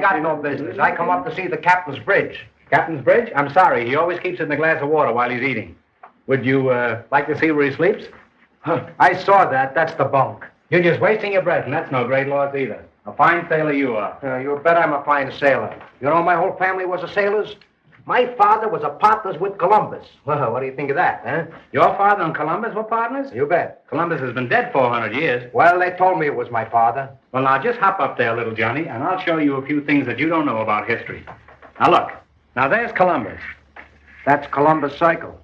got no business. I come up to see the captain's bridge. Captain's bridge? I'm sorry. He always keeps it in a glass of water while he's eating. Would you like to see where he sleeps? I saw that. That's the bunk. You're just wasting your breath, and that's no great loss either. A fine sailor you are. You bet I'm a fine sailor. You know, my whole family was a sailors. My father was a partners with Columbus. Well, what do you think of that, huh? Your father and Columbus were partners? You bet. Columbus has been dead 400 years. Well, they told me it was my father. Well, now, just hop up there, little Johnny, and I'll show you a few things that you don't know about history. Now, look. Now, there's Columbus. That's Columbus Cycle.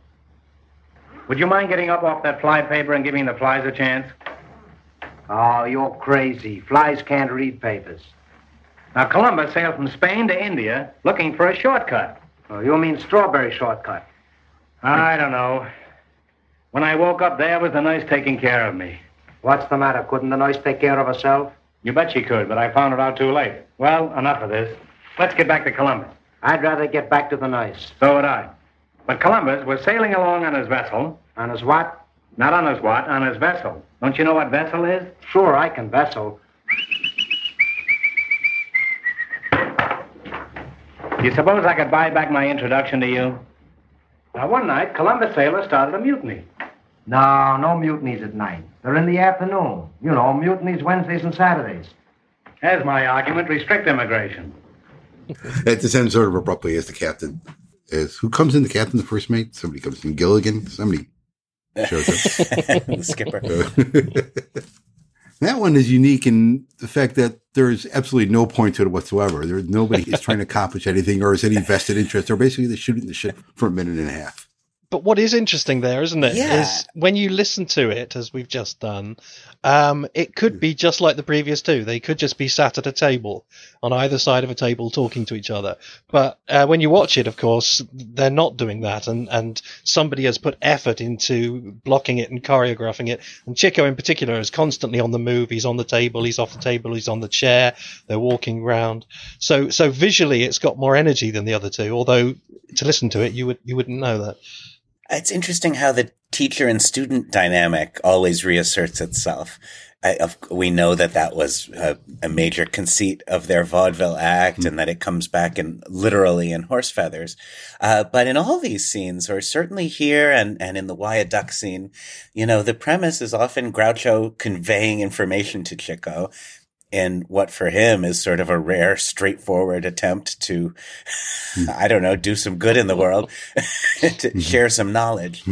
Would you mind getting up off that fly paper and giving the flies a chance? Oh, you're crazy. Flies can't read papers. Now, Columbus sailed from Spain to India looking for a shortcut. Oh, you mean strawberry shortcut? I don't know. When I woke up, there was the nurse taking care of me. What's the matter? Couldn't the nurse take care of herself? You bet she could, but I found it out too late. Well, enough of this. Let's get back to Columbus. I'd rather get back to the nurse. So would I. But Columbus was sailing along on his vessel. On his what? Not on his what, on his vessel. Don't you know what vessel is? Sure, I can vessel. You suppose I could buy back my introduction to you? Now, one night, Columbus sailors started a mutiny. No, no mutinies at night. They're in the afternoon. You know, mutinies Wednesdays and Saturdays. There's my argument. Restrict immigration. That just ends sort of abruptly as the captain. As who comes in? The captain, the first mate? Somebody comes in. Gilligan? Somebody shows up. The skipper. That one is unique in the fact that there is absolutely no point to it whatsoever. There's nobody is trying to accomplish anything or has any vested interest. Or basically, they're shooting the shit for a minute and a half. But what is interesting there, isn't it, is when you listen to it, as we've just done, it could be just like the previous two. They could just be sat at a table on either side of a table talking to each other. But when you watch it, of course, they're not doing that. And somebody has put effort into blocking it and choreographing it. And Chico in particular is constantly on the move. He's on the table. He's off the table. He's on the chair. They're walking around. So visually, it's got more energy than the other two, although to listen to it, you wouldn't know that. It's interesting how the teacher and student dynamic always reasserts itself. We know that was a major conceit of their vaudeville act, and that it comes back literally in Horse Feathers. But in all these scenes, or certainly here and in the Why a Duck scene, you know, the premise is often Groucho conveying information to Chico in what for him is sort of a rare, straightforward attempt to, I don't know, do some good in the world, to share some knowledge.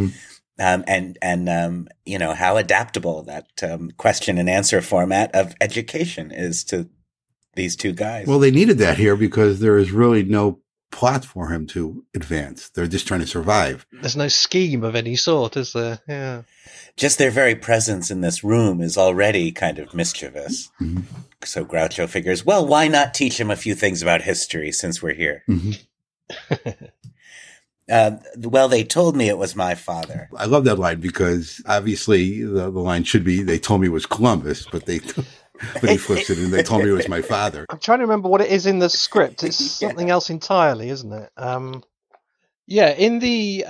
And you know, how adaptable that question and answer format of education is to these two guys. Well, they needed that here because there is really no plot for him to advance. They're just trying to survive. There's no scheme of any sort, is there? Yeah. Just their very presence in this room is already kind of mischievous. Mm-hmm. So Groucho figures, well, why not teach him a few things about history since we're here? Mm-hmm. Well, they told me it was my father. I love that line because obviously the line should be, they told me it was Columbus, but he flips it and they told me it was my father. I'm trying to remember what it is in the script. It's something else entirely, isn't it? In the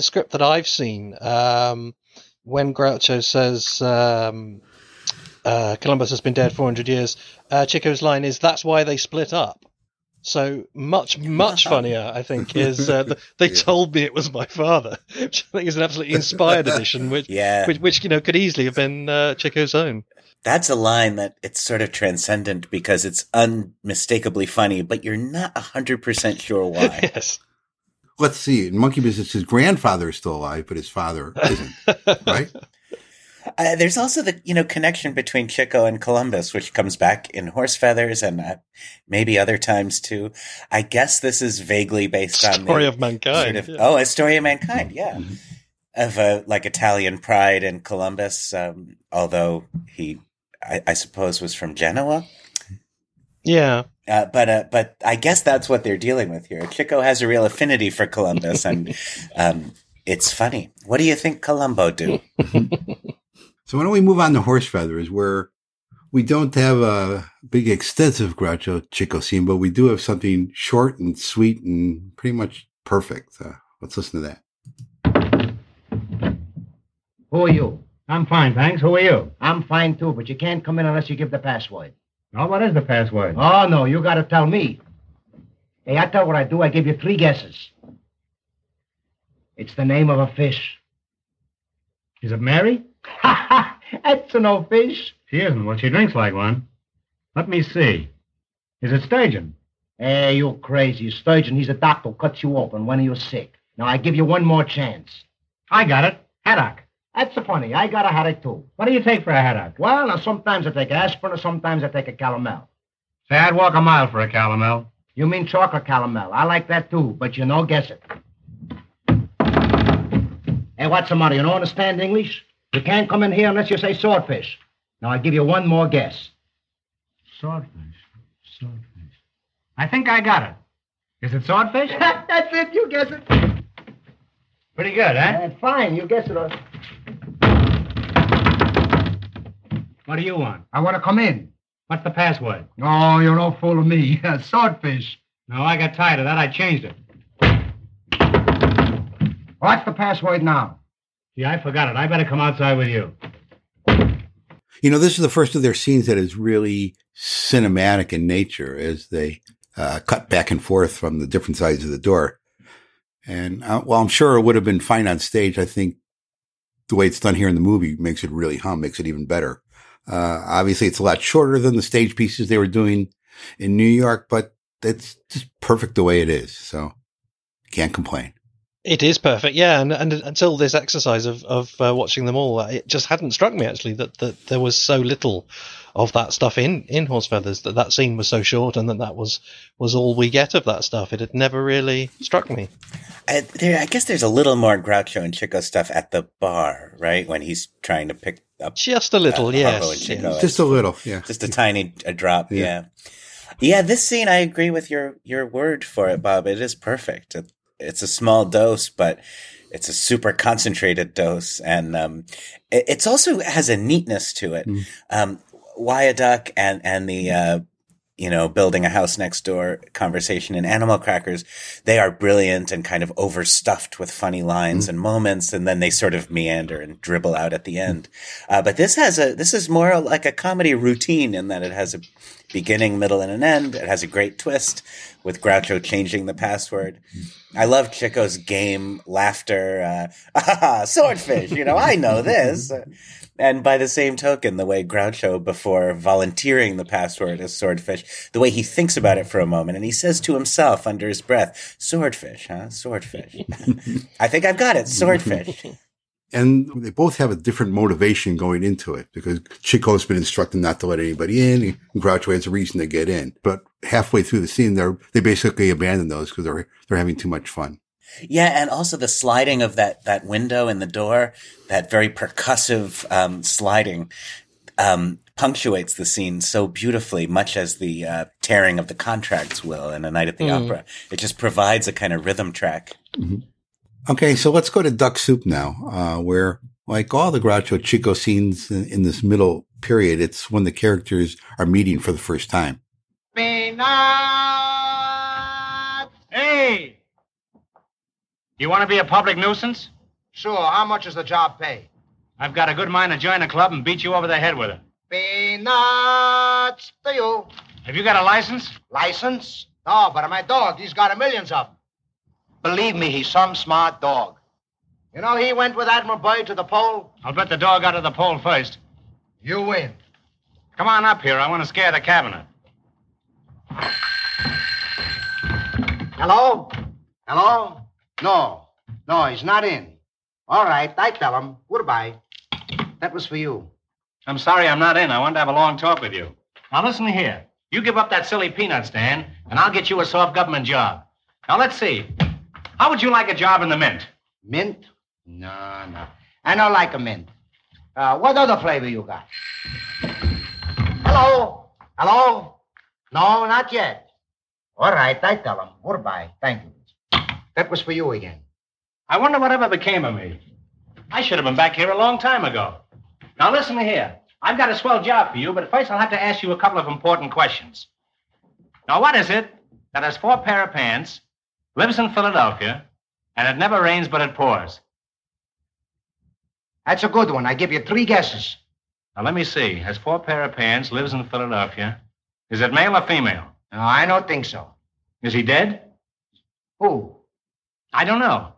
script that I've seen, when Groucho says Columbus has been dead 400 years, Chico's line is, that's why they split up. So much funnier, I think, is they told me it was my father, which I think is an absolutely inspired edition, which you know could easily have been Chico's own. That's a line that it's sort of transcendent because it's unmistakably funny, but you're not 100% sure why. Yes. Let's see. In Monkey Business, his grandfather is still alive, but his father isn't, right? There's also the connection between Chico and Columbus, which comes back in Horse Feathers and maybe other times too. I guess this is vaguely based on Story of Mankind. A Story of Mankind, yeah, of like Italian pride in Columbus, although he, I suppose, was from Genoa. Yeah, but I guess that's what they're dealing with here. Chico has a real affinity for Columbus and It's funny. What do you think Columbo do? So why don't we move on to Horse Feathers, where we don't have a big, extensive Groucho Chico scene, but we do have something short and sweet and pretty much perfect. Let's listen to that. Who are you? I'm fine, thanks. Who are you? I'm fine, too, but you can't come in unless you give the password. Oh, what is the password? Oh, no, you got to tell me. Hey, I tell what I do. I give you three guesses. It's the name of a fish. Is it Mary? Ha ha! That's an old fish. She isn't. Well, she drinks like one. Let me see. Is it Sturgeon? Hey, you're crazy. Sturgeon, he's a doctor who cuts you open when you're sick. Now, I give you one more chance. I got it. Haddock. That's funny. I got a headache, too. What do you take for a headache? Well, now, sometimes I take aspirin or sometimes I take a calomel. Say, I'd walk a mile for a calomel. You mean chocolate calomel. I like that, too, but you know, guess it. Hey, what's the matter? You don't understand English? You can't come in here unless you say swordfish. Now, I'll give you one more guess. Swordfish. I think I got it. Is it swordfish? That's it. You guess it. Pretty good, eh? Fine. You guess it. What do you want? I want to come in. What's the password? Oh, you're no fool of me. Swordfish. No, I got tired of that. I changed it. What's the password now? Gee, I forgot it. I better come outside with you. You know, this is the first of their scenes that is really cinematic in nature as they cut back and forth from the different sides of the door. And while I'm sure it would have been fine on stage, I think the way it's done here in the movie makes it really hum, makes it even better. Obviously, it's a lot shorter than the stage pieces they were doing in New York, but it's just perfect the way it is. So can't complain. It is perfect, yeah. And until this exercise of watching them all, it just hadn't struck me, actually, that there was so little of that stuff in Horse Feathers, that scene was so short and that was all we get of that stuff. It had never really struck me. I guess there's a little more Groucho and Chico stuff at the bar, right, when he's trying to pick up. Just a little, yes. Yeah. Just a little, yeah. Just a tiny drop, yeah. Yeah, this scene, I agree with your word for it, Bob. It is perfect. It's a small dose, but it's a super concentrated dose. And it's also has a neatness to it. Mm. Wyaduck and the, building a house next door conversation in Animal Crackers, they are brilliant and kind of overstuffed with funny lines and moments. And then they sort of meander and dribble out at the end. But this is more like a comedy routine in that it has a beginning, middle, and an end. It has a great twist with Groucho changing the password. I love Chico's game, laughter, swordfish, I know this. And by the same token, the way Groucho, before volunteering the password as swordfish, the way he thinks about it for a moment, and he says to himself under his breath, swordfish, huh? Swordfish. I think I've got it, swordfish. And they both have a different motivation going into it because Chico's been instructed not to let anybody in, and Groucho has a reason to get in. But halfway through the scene, they basically abandon those because they're having too much fun. Yeah, and also the sliding of that window in the door, that very percussive sliding, punctuates the scene so beautifully, much as the tearing of the contracts will in A Night at the Opera. It just provides a kind of rhythm track. Mm-hmm. Okay, so let's go to Duck Soup now, where, like all the Groucho Chico scenes in this middle period, it's when the characters are meeting for the first time. Peanuts! Hey! You want to be a public nuisance? Sure, how much does the job pay? I've got a good mind to join a club and beat you over the head with it. Peanuts to you. Have you got a license? License? No, but my dog, he's got millions of them. Believe me, he's some smart dog. You know, he went with Admiral Byrd to the poll. I'll bet the dog got to the poll first. You win. Come on up here. I want to scare the cabinet. Hello? Hello? No, he's not in. All right, I tell him. Goodbye. That was for you. I'm sorry I'm not in. I wanted to have a long talk with you. Now, listen here. You give up that silly peanut stand, and I'll get you a soft government job. Now, let's see. How would you like a job in the mint? Mint? No. I don't like a mint. What other flavor you got? Hello? No, not yet. All right, I tell him. Goodbye. Thank you. That was for you again. I wonder whatever became of me. I should have been back here a long time ago. Now, listen here. I've got a swell job for you, but first I'll have to ask you a couple of important questions. Now, what is it that has four pair of pants, lives in Philadelphia, and it never rains but it pours? That's a good one. I give you three guesses. Now, let me see. Has four pair of pants, lives in Philadelphia. Is it male or female? No, I don't think so. Is he dead? Who? I don't know.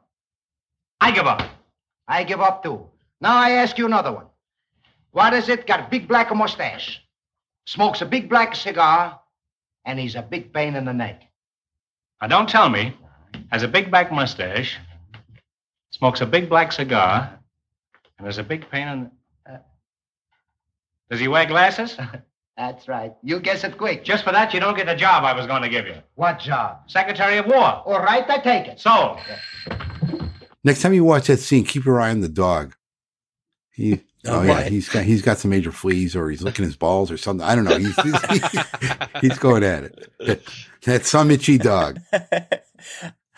I give up. I give up, too. Now I ask you another one. What is it? Got a big black mustache. Smokes a big black cigar, and he's a big pain in the neck. Now, don't tell me. Has a big black mustache, smokes a big black cigar, and there's a big pain in the... Does he wear glasses? That's right. You guess it quick. Just for that, you don't get the job I was going to give you. What job? Secretary of War. All right, I take it. So. Next time you watch that scene, keep your eye on the dog. He's got some major fleas, or he's licking his balls or something. I don't know. He's going at it. That's some itchy dog.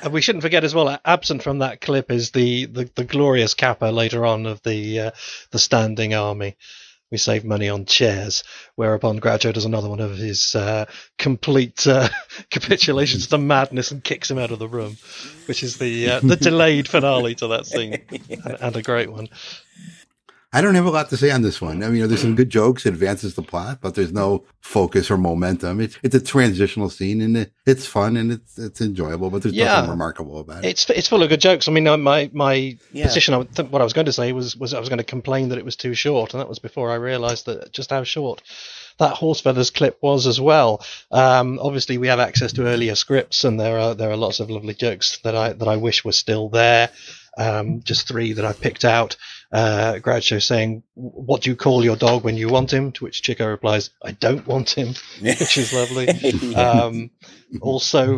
And we shouldn't forget as well, absent from that clip is the glorious Kappa later on of the standing army. We save money on chairs, whereupon Groucho does another one of his complete capitulations to madness and kicks him out of the room, which is the delayed finale to that scene, and a great one. I don't have a lot to say on this one. I mean, there's some good jokes, it advances the plot, but there's no focus or momentum. It's a transitional scene, and it's fun, and it's enjoyable, but there's nothing remarkable about it. It's full of good jokes. I mean, my position, what I was going to say was I was going to complain that it was too short, and that was before I realized that just how short that Horse Feathers clip was as well. Obviously, we have access to earlier scripts, and there are lots of lovely jokes that I wish were still there. Just three that I've picked out. Groucho saying, "What do you call your dog when you want him?" To which Chico replies, "I don't want him," which is lovely. Also,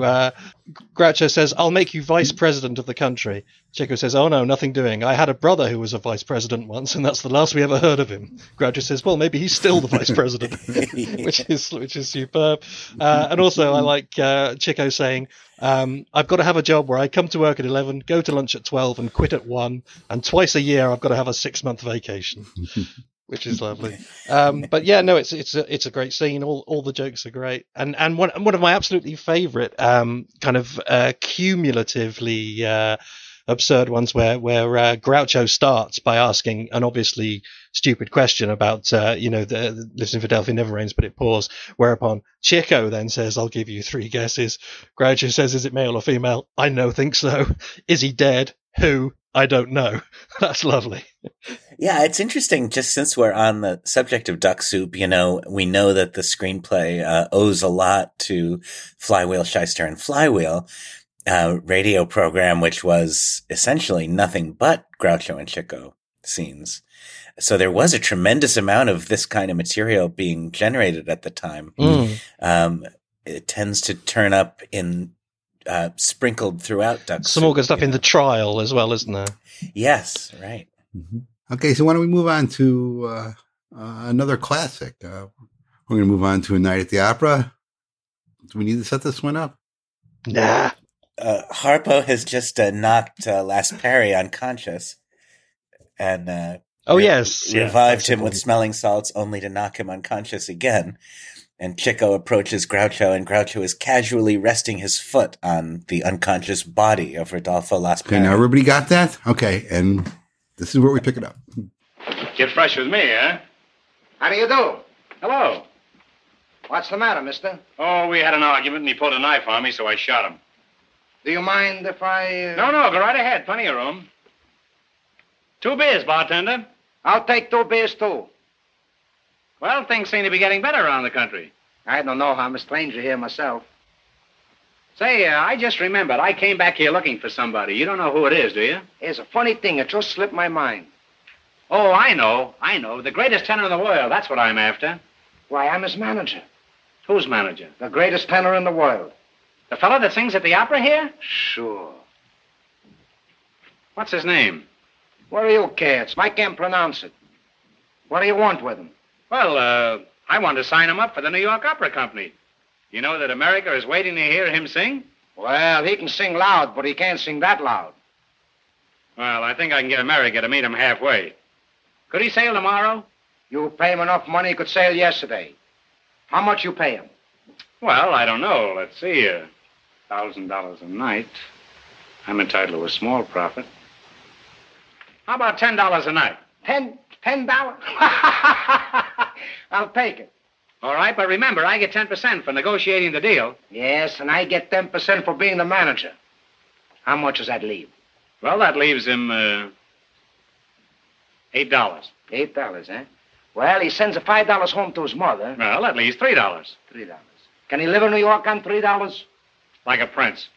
Groucho says, "I'll make you vice president of the country." Chico says, "Oh no, nothing doing. I had a brother who was a vice president once, and that's the last we ever heard of him." Groucho says, "Well, maybe he's still the vice president," which is superb. And also, I like Chico saying, "I've got to have a job where I come to work at 11, go to lunch at 12, and quit at 1. And twice a year, I've got to have a 6-month vacation," which is lovely. But yeah, no, it's a great scene. All the jokes are great, and one of my absolutely favorite cumulatively absurd ones where Groucho starts by asking an obviously stupid question about the lives in Philadelphia never rains but it pours, whereupon Chico then says, "I'll give you three guesses." Groucho says, "Is it male or female?" "I no think so." "Is he dead?" "Who? I don't know." That's lovely. Yeah, it's interesting, just since we're on the subject of Duck Soup, we know that the screenplay owes a lot to Flywheel, Shyster, and Flywheel, radio program, which was essentially nothing but Groucho and Chico scenes. So there was a tremendous amount of this kind of material being generated at the time. Mm. It tends to turn up in sprinkled throughout Duck Soup. Some more good stuff in the trial as well, isn't there? Yes, right. Mm-hmm. Okay, so why don't we move on to another classic? We're going to move on to A Night at the Opera. Do we need to set this one up? Nah. Harpo has just knocked Lassparri unconscious and revived him with smelling salts, only to knock him unconscious again. And Chico approaches Groucho, and Groucho is casually resting his foot on the unconscious body of Rodolfo Lassparri. Okay, now everybody got that? Okay, and this is where we pick it up. Get fresh with me, eh? How do you do? Hello. What's the matter, mister? Oh, we had an argument, and he pulled a knife on me, so I shot him. Do you mind if I... No, go right ahead. Plenty of room. 2 beers, bartender. I'll take 2 beers, too. Well, things seem to be getting better around the country. I don't know. I'm a stranger here myself. Say, I just remembered. I came back here looking for somebody. You don't know who it is, do you? It's a funny thing. It just slipped my mind. Oh, I know. The greatest tenor in the world. That's what I'm after. Why, I'm his manager. Whose manager? The greatest tenor in the world. The fellow that sings at the opera here? Sure. What's his name? What do you care? I can't pronounce it. What do you want with him? Well, I want to sign him up for the New York Opera Company. You know that America is waiting to hear him sing? Well, he can sing loud, but he can't sing that loud. Well, I think I can get America to meet him halfway. Could he sail tomorrow? You pay him enough money he could sail yesterday. How much you pay him? Well, I don't know. Let's see. $1,000 a night. I'm entitled to a small profit. How about $10 a night? $10? I'll take it. All right, but remember, I get 10% for negotiating the deal. Yes, and I get 10% for being the manager. How much does that leave? Well, that leaves him, $8. $8, eh? Well, he sends the $5 home to his mother. Well, that leaves $3. $3. Can he live in New York on $3? Like a prince.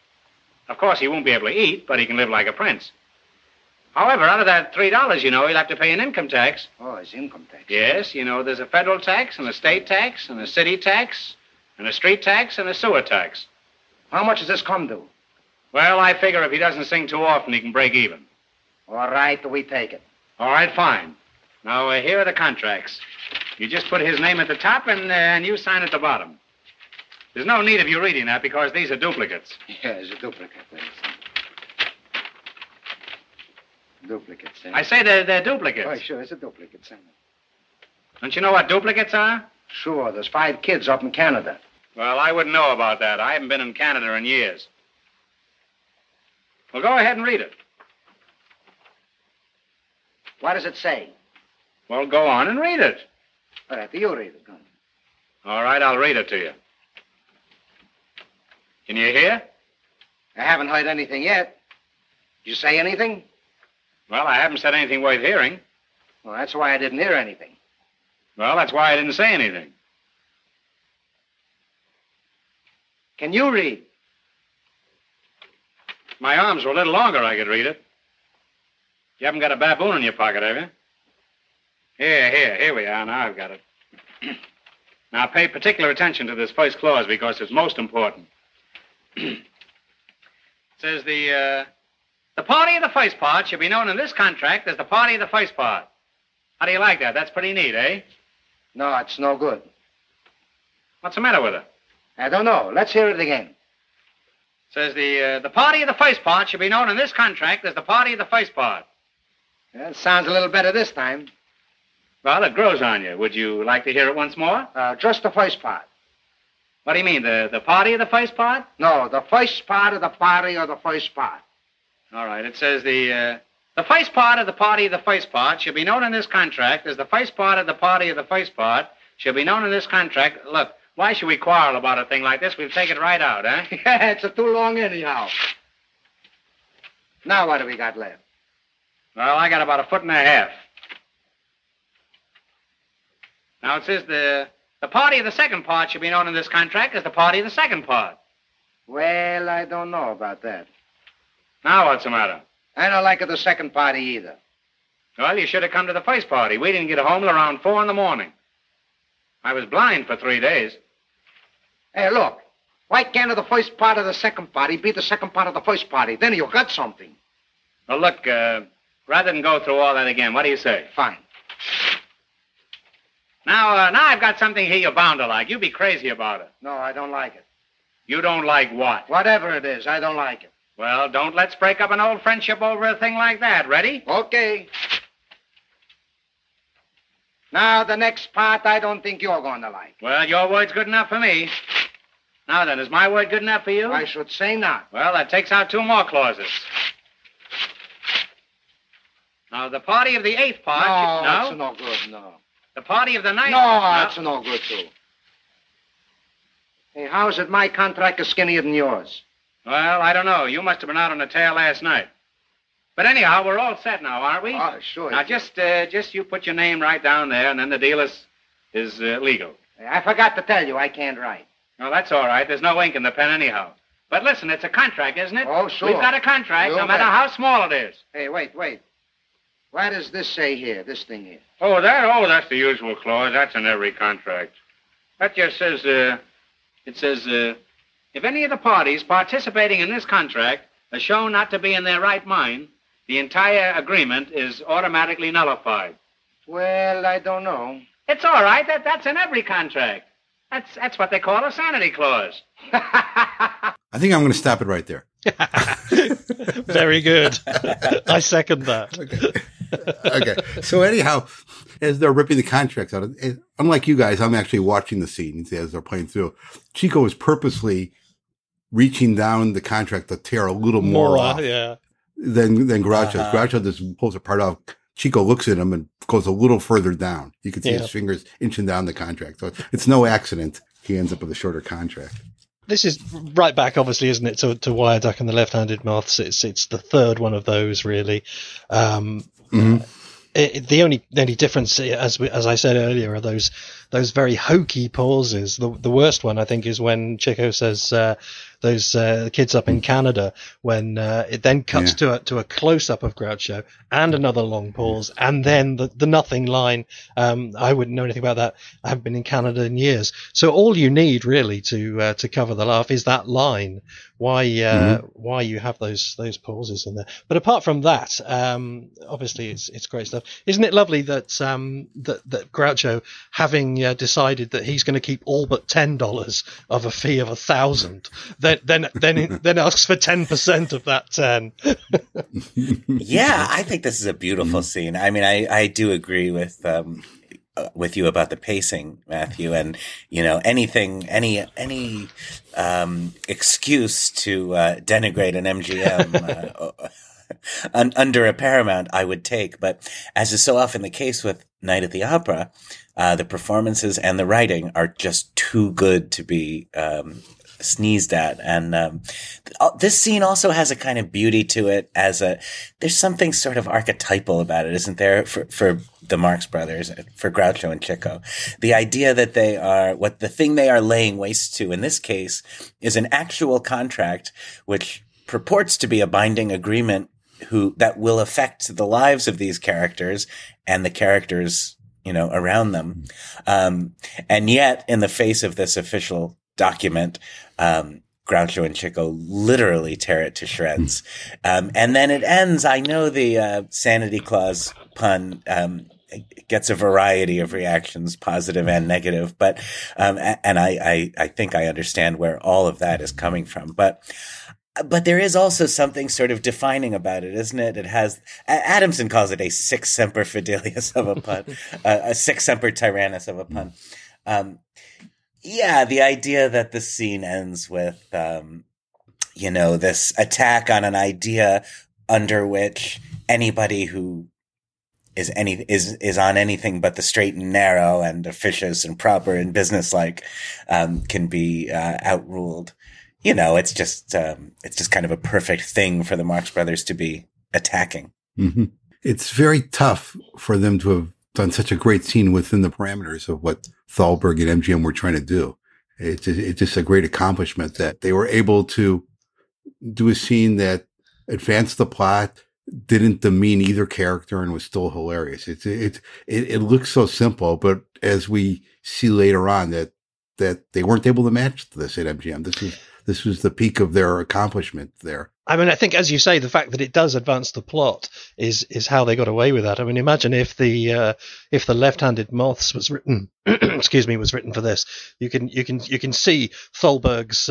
Of course, he won't be able to eat, but he can live like a prince. However, out of that $3, you know, he'll have to pay an income tax. Oh, his income tax. Yes, you know, there's a federal tax and a state tax and a city tax and a street tax and a sewer tax. How much does this come to? Well, I figure if he doesn't sing too often, he can break even. All right, we take it. All right, fine. Now, here are the contracts. You just put his name at the top and you sign at the bottom. There's no need of you reading that because these are duplicates. Yeah, it's a duplicate. Duplicates, eh? I say they're duplicates. Oh, sure, it's a duplicate, eh? Don't you know what duplicates are? Sure, there's 5 kids up in Canada. Well, I wouldn't know about that. I haven't been in Canada in years. Well, go ahead and read it. What does it say? Well, go on and read it. All right, you read it. Go on. All right, I'll read it to you. Can you hear? I haven't heard anything yet. Did you say anything? Well, I haven't said anything worth hearing. Well, that's why I didn't hear anything. Well, that's why I didn't say anything. Can you read? My arms were a little longer, I could read it. You haven't got a baboon in your pocket, have you? Here we are. Now I've got it. Now pay particular attention to this first clause because it's most important. It says the party of the first part should be known in this contract as the party of the first part. How do you like that? That's pretty neat, eh? No, it's no good. What's the matter with it? I don't know. Let's hear it again. It says the party of the first part should be known in this contract as the party of the first part. That sounds a little better this time. Well, it grows on you. Would you like to hear it once more? Just the first part. What do you mean, the party of the first part? No, the first part of the party or the first part. All right, it says the first part of the party of the first part should be known in this contract as the first part of the party of the first part should be known in this contract. Look, why should we quarrel about a thing like this? We'll take it right out, eh? Yeah, it's a too long anyhow. Now what do we got left? Well, I got about a foot and a half. Now it says the party of the second part should be known in this contract as the party of the second part. Well, I don't know about that. Now what's the matter? I don't like it the second party either. Well, you should have come to the first party. We didn't get home till around 4 in the morning. I was blind for 3 days. Hey, look. Why can't the first part of the second party be the second part of the first party? Then you got something. Well, look, rather than go through all that again, what do you say? Fine. Now I've got something here you're bound to like. You be crazy about it. No, I don't like it. You don't like what? Whatever it is, I don't like it. Well, don't let's break up an old friendship over a thing like that. Ready? Okay. Now, the next part I don't think you're going to like. Well, your word's good enough for me. Now then, is my word good enough for you? I should say not. Well, that takes out 2 more clauses. Now, the party of the 8th part... No, no, that's no good, no. The party of the 9th... No, that's no good, too. Hey, how is it my contract is skinnier than yours? Well, I don't know. You must have been out on the tail last night. But anyhow, we're all set now, aren't we? Oh, sure. Now, just you put your name right down there, and then the deal is legal. I forgot to tell you, I can't write. No, that's all right. There's no ink in the pen anyhow. But listen, it's a contract, isn't it? Oh, sure. We've got a contract, no matter how small it is. Hey, wait. Why does this say here, this thing here? Oh, that's the usual clause. That's in every contract. That just says, if any of the parties participating in this contract are shown not to be in their right mind, the entire agreement is automatically nullified. Well, I don't know. It's all right. That's in every contract. That's what they call a sanity clause. I think I'm going to stop it right there. Very good. I second that. Okay. So anyhow, as they're ripping the contracts out, unlike you guys, I'm actually watching the scenes as they're playing through. Chico is purposely reaching down the contract to tear a little more off than Groucho. Groucho just pulls a part off. Chico looks at him and goes a little further down. You can see his fingers inching down the contract. So it's no accident he ends up with a shorter contract. This is right back, obviously, isn't it, to Wire Duck and the Left-Handed Moths. It's the third one of those, really. The only difference, as I said earlier, are those very hokey pauses. The worst one, I think, is when Chico says those kids up in Canada, when it then cuts to a close-up of Groucho and another long pause, and then the nothing line. I wouldn't know anything about that. I haven't been in Canada in years. So all you need really to cover the laugh is that line. Why you have those pauses in there. But apart from that, obviously it's great stuff. Isn't it lovely that that Groucho, having decided that he's going to keep all but $10 of a fee of $1,000, then asks for 10% of that 10. Yeah, I think this is a beautiful scene. I mean, I do agree with you about the pacing, Matthew, and any excuse to denigrate an MGM under a Paramount I would take, but as is so often the case with Night at the Opera, the performances and the writing are just too good to be sneezed at. And this scene also has a kind of beauty to it. There's something sort of archetypal about it, isn't there, for the Marx Brothers, for Groucho and Chico? The idea that they are what the thing they are laying waste to in this case is an actual contract which purports to be a binding agreement that will affect the lives of these characters and the characters around them, and yet in the face of this official document, Groucho and Chico literally tear it to shreds. And then it ends. I know the sanity clause pun gets a variety of reactions, positive and negative, but and I think I understand where all of that is coming from. But there is also something sort of defining about it, isn't it? It has Adamson calls it a sic semper fidelius of a pun, a sic semper tyrannis of a pun. Yeah, the idea that the scene ends with, this attack on an idea under which anybody who is on anything but the straight and narrow and officious and proper and businesslike can be outruled. It's just kind of a perfect thing for the Marx Brothers to be attacking. Mm-hmm. It's very tough for them to have done such a great scene within the parameters of what Thalberg and MGM were trying to do. It's just a great accomplishment that they were able to do a scene that advanced the plot, didn't demean either character, and was still hilarious. It looks so simple, but as we see later on, that they weren't able to match this at MGM. This was the peak of their accomplishment there. I mean, I think, as you say, the fact that it does advance the plot is how they got away with that. I mean, imagine if the Left-Handed Moths was written, was written for this. You can see Thalberg's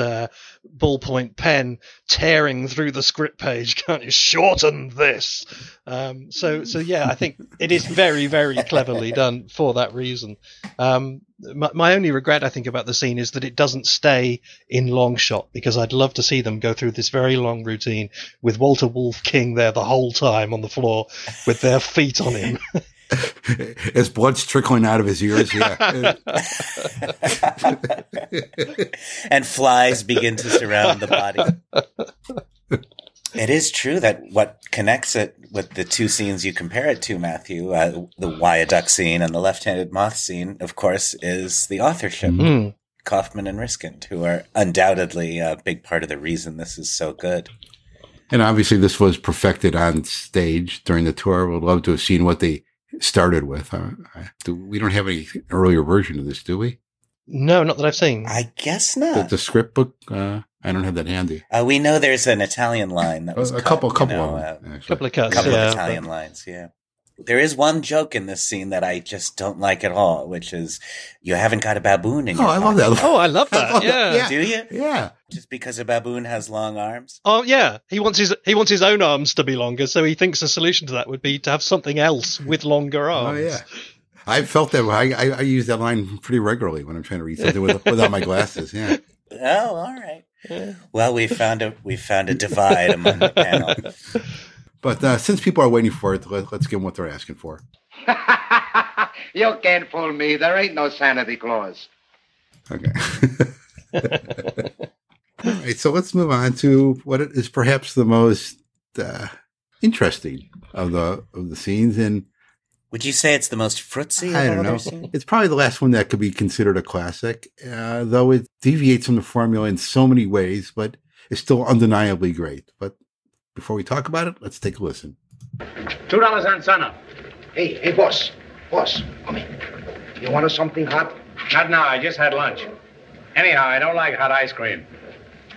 ballpoint pen tearing through the script page. Can't you shorten this? So yeah, I think it is very, very cleverly done for that reason. My only regret, I think, about the scene is that it doesn't stay in long shot, because I'd love to see them go through this very long routine with Walter Woolf King there the whole time on the floor with their feet on him. His blood's trickling out of his ears, yeah. And flies begin to surround the body. It is true that what connects it with the two scenes you compare it to, Matthew, the Wire Duck scene and the Left-Handed Moth scene, of course, is the authorship. Mm-hmm. Kaufman and Ryskind, who are undoubtedly a big part of the reason this is so good. And obviously this was perfected on stage during the tour. Would love to have seen what they started with. We don't have any earlier version of this, do we? No, not that I've seen. I guess not. The script book, I don't have that handy. We know there's an Italian line that was a couple of Italian lines, yeah. There is one joke in this scene that I just don't like at all, which is, you haven't got a baboon in your pocket. I love that. Yeah. Do you? Yeah. Just because a baboon has long arms? Oh, yeah. He wants his own arms to be longer, so he thinks the solution to that would be to have something else with longer arms. Oh, yeah. I felt that. I use that line pretty regularly when I'm trying to read something without my glasses, yeah. Oh, all right. Yeah. Well, we found a divide among the panel. But since people are waiting for it, let's give them what they're asking for. You can't fool me. There ain't no Santa Claus. Okay. All right, so let's move on to what is perhaps the most interesting of the scenes. And would you say it's the most fruitsy? I don't know. It's probably the last one that could be considered a classic, though it deviates from the formula in so many ways, but it's still undeniably great. But before we talk about it, let's take a listen. $2 on Santa. Hey, boss, come here. You want something hot? Not now, I just had lunch. Anyhow, I don't like hot ice cream.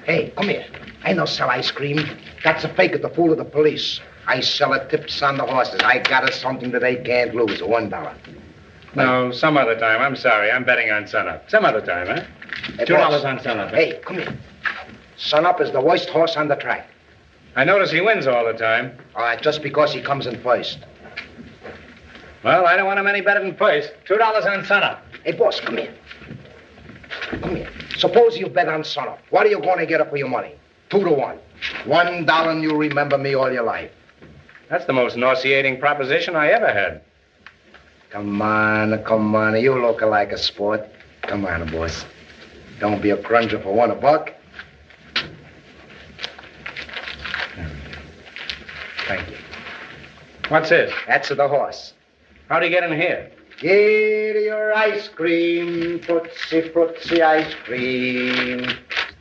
Hey, come here. I don't sell ice cream. That's a fake at the fool of the police. I sell it tips on the horses. I got us something that they can't lose, $1. No, some other time. I'm sorry, I'm betting on Santa. Some other time, huh? Hey, $2 on Santa. Hey, come here. Sunup is the worst horse on the track. I notice he wins all the time. All right, just because he comes in first. Well, I don't want him any better than first. $2 on Sunup. Hey, boss, come here. Come here. Suppose you bet on Sunup. What are you going to get up for your money? 2 to 1. $1 and you'll remember me all your life. That's the most nauseating proposition I ever had. Come on. You look like a sport. Come on, boss. Don't be a crunger for $1. Thank you. What's this? That's the horse. How'd he get in here? Get your ice cream, footsie ice cream.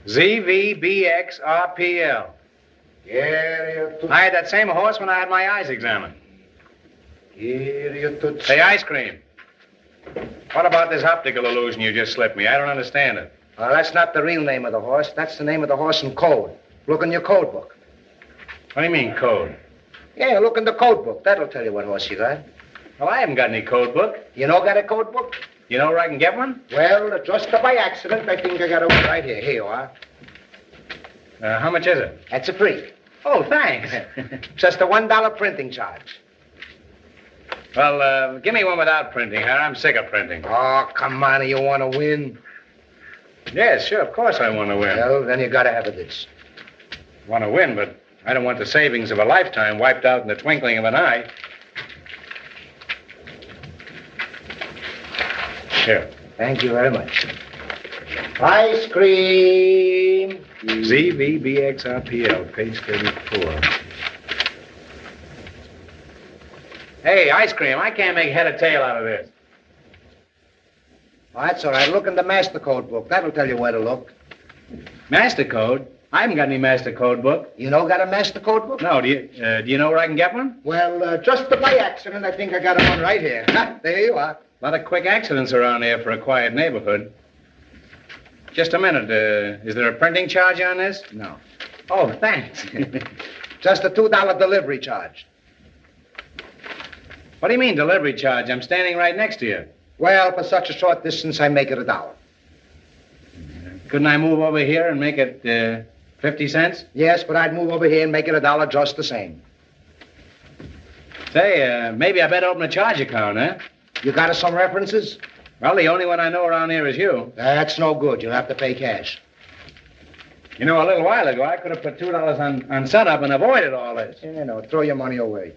ZVBXRPL. Get your I had that same horse when I had my eyes examined. Get your tootsie. Hey, ice cream. What about this optical illusion you just slipped me? I don't understand it. Well, that's not the real name of the horse. That's the name of the horse in code. Look in your code book. What do you mean, code? Yeah, look in the code book. That'll tell you what horse you got. Well, I haven't got any code book. You know got a code book? You know where I can get one? Well, just by accident, I think I got one right here. Here you are. How much is it? That's a free. Oh, thanks. Just a $1 printing charge. Well, give me one without printing, huh? I'm sick of printing. Oh, come on. You want to win? Yes, sure. Of course I want to win. Well, then you got to have it this. Want to win, but I don't want the savings of a lifetime wiped out in the twinkling of an eye. Here. Thank you very much. Ice cream. ZVBXRPL, page 34. Hey, ice cream. I can't make head or tail out of this. Well, that's all right. Look in the master code book. That'll tell you where to look. Master code? I haven't got any master code book. You know got a master code book? No, do you know where I can get one? Well, just by accident, I think I got one right here. There you are. A lot of quick accidents around here for a quiet neighborhood. Just a minute. Is there a printing charge on this? No. Oh, thanks. Just a $2 delivery charge. What do you mean, delivery charge? I'm standing right next to you. Well, for such a short distance, I make it $1. Couldn't I move over here and make it 50 cents? Yes, but I'd move over here and make it $1 just the same. Say, maybe I better open a charge account, huh? You got us some references? Well, the only one I know around here is you. That's no good. You'll have to pay cash. You know, a little while ago, I could have put $2 on setup and avoided all this. You know, throw your money away.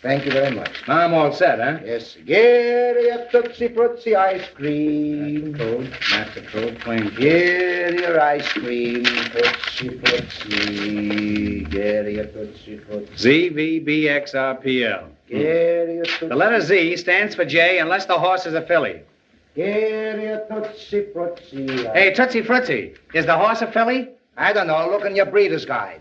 Thank you very much. Now I'm all set, huh? Yes. Get your tootsie-fruitsy ice cream. Master code, plain. Get your ice cream, tootsie-fruitsy. Get your tootsie-fruitsy. ZVBXRPL. Get your tootsie. The letter Z stands for J unless the horse is a filly. Get your tootsie-fruitsy. Hey, tootsie-fruitsy, is the horse a filly? I don't know. Look in your breeder's guide.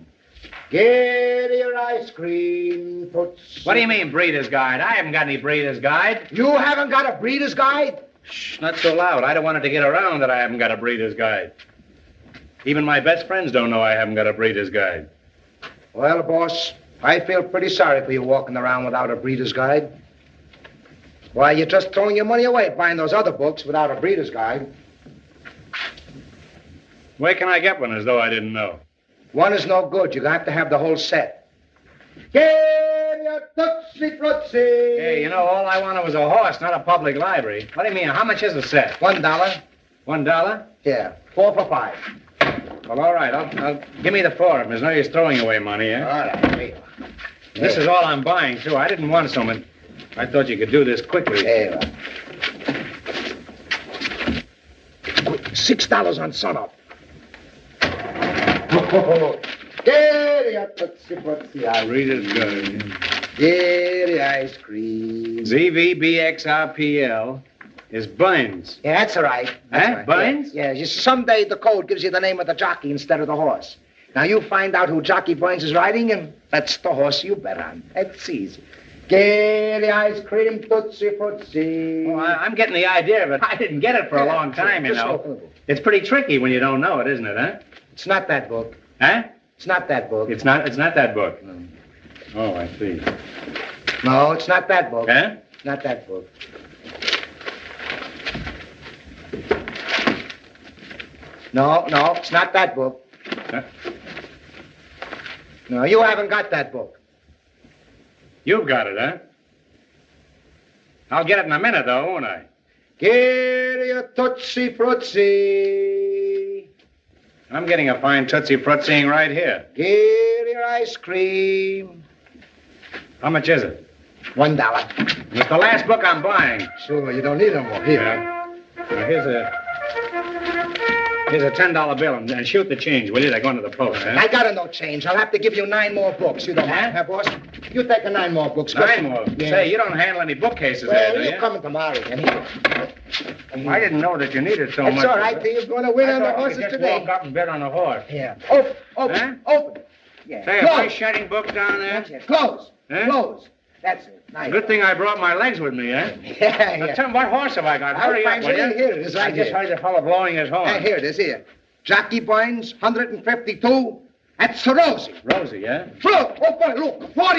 Get your ice cream, tootsie. What do you mean, breeder's guide? I haven't got any breeder's guide. You haven't got a breeder's guide? Shh, not so loud. I don't want it to get around that I haven't got a breeder's guide. Even my best friends don't know I haven't got a breeder's guide. Well, boss, I feel pretty sorry for you walking around without a breeder's guide. Why, you're just throwing your money away buying those other books without a breeder's guide. Where can I get one as though I didn't know? One is no good. You're going to have the whole set. Hey, you know, all I wanted was a horse, not a public library. What do you mean? How much is the set? $1. $1? Yeah. 4 for $5. Well, all right. I'll give me the 4 of them. There's no use throwing away money, eh? All right. Here. This is all I'm buying, too. I didn't want so much. I thought you could do this quickly. Here. $6 on sun-up. I read it good. Dairy ice cream. ZVBXRPL is Burns. Yeah, that's all right. That's right. Burns? Yeah. Someday the code gives you the name of the jockey instead of the horse. Now you find out who Jockey Burns is riding, and that's the horse you bet on. That's easy. Get the ice cream, tootsie footsie. Well, I'm getting the idea of it. I didn't get it for a long time, you know. It's pretty tricky when you don't know it, isn't it, huh? It's not that book. Huh? It's not that book. It's not that book. No. Oh, I see. No, it's not that book. Huh? Not that book. No, it's not that book. Huh? No, you haven't got that book. You've got it, huh? I'll get it in a minute, though, won't I? Get your Tootsie Frutsie. I'm getting a fine Tootsie Frutsying right here. Get your ice cream. How much is it? $1. It's the last book I'm buying. Sure, you don't need no more. Here. Yeah. Now, here's a $10 bill, and shoot the change, will you? They're going to the post, huh? I got no change. I'll have to give you 9 more books. You don't mind, huh, boss? You take the 9 more books. 9 more? Yeah. Say, you don't handle any bookcases there, do you? Well, you're coming tomorrow, anyway. I didn't know that you needed so much. It's all right, You're going to win on the horses today. I walk up and bet on a horse. Yeah. Open. Yeah. Say, a face-shining book down there? Yes. Close. Huh? Close. That's it. Nice. Good thing I brought my legs with me, eh? Yeah, now, tell me, what horse have I got? Hurry up, will you? Here it is, right here. I just heard the fellow blowing his horn. Here it is, here. Jockey Burns, 152. That's Rosie. Rosie, yeah? Look, 40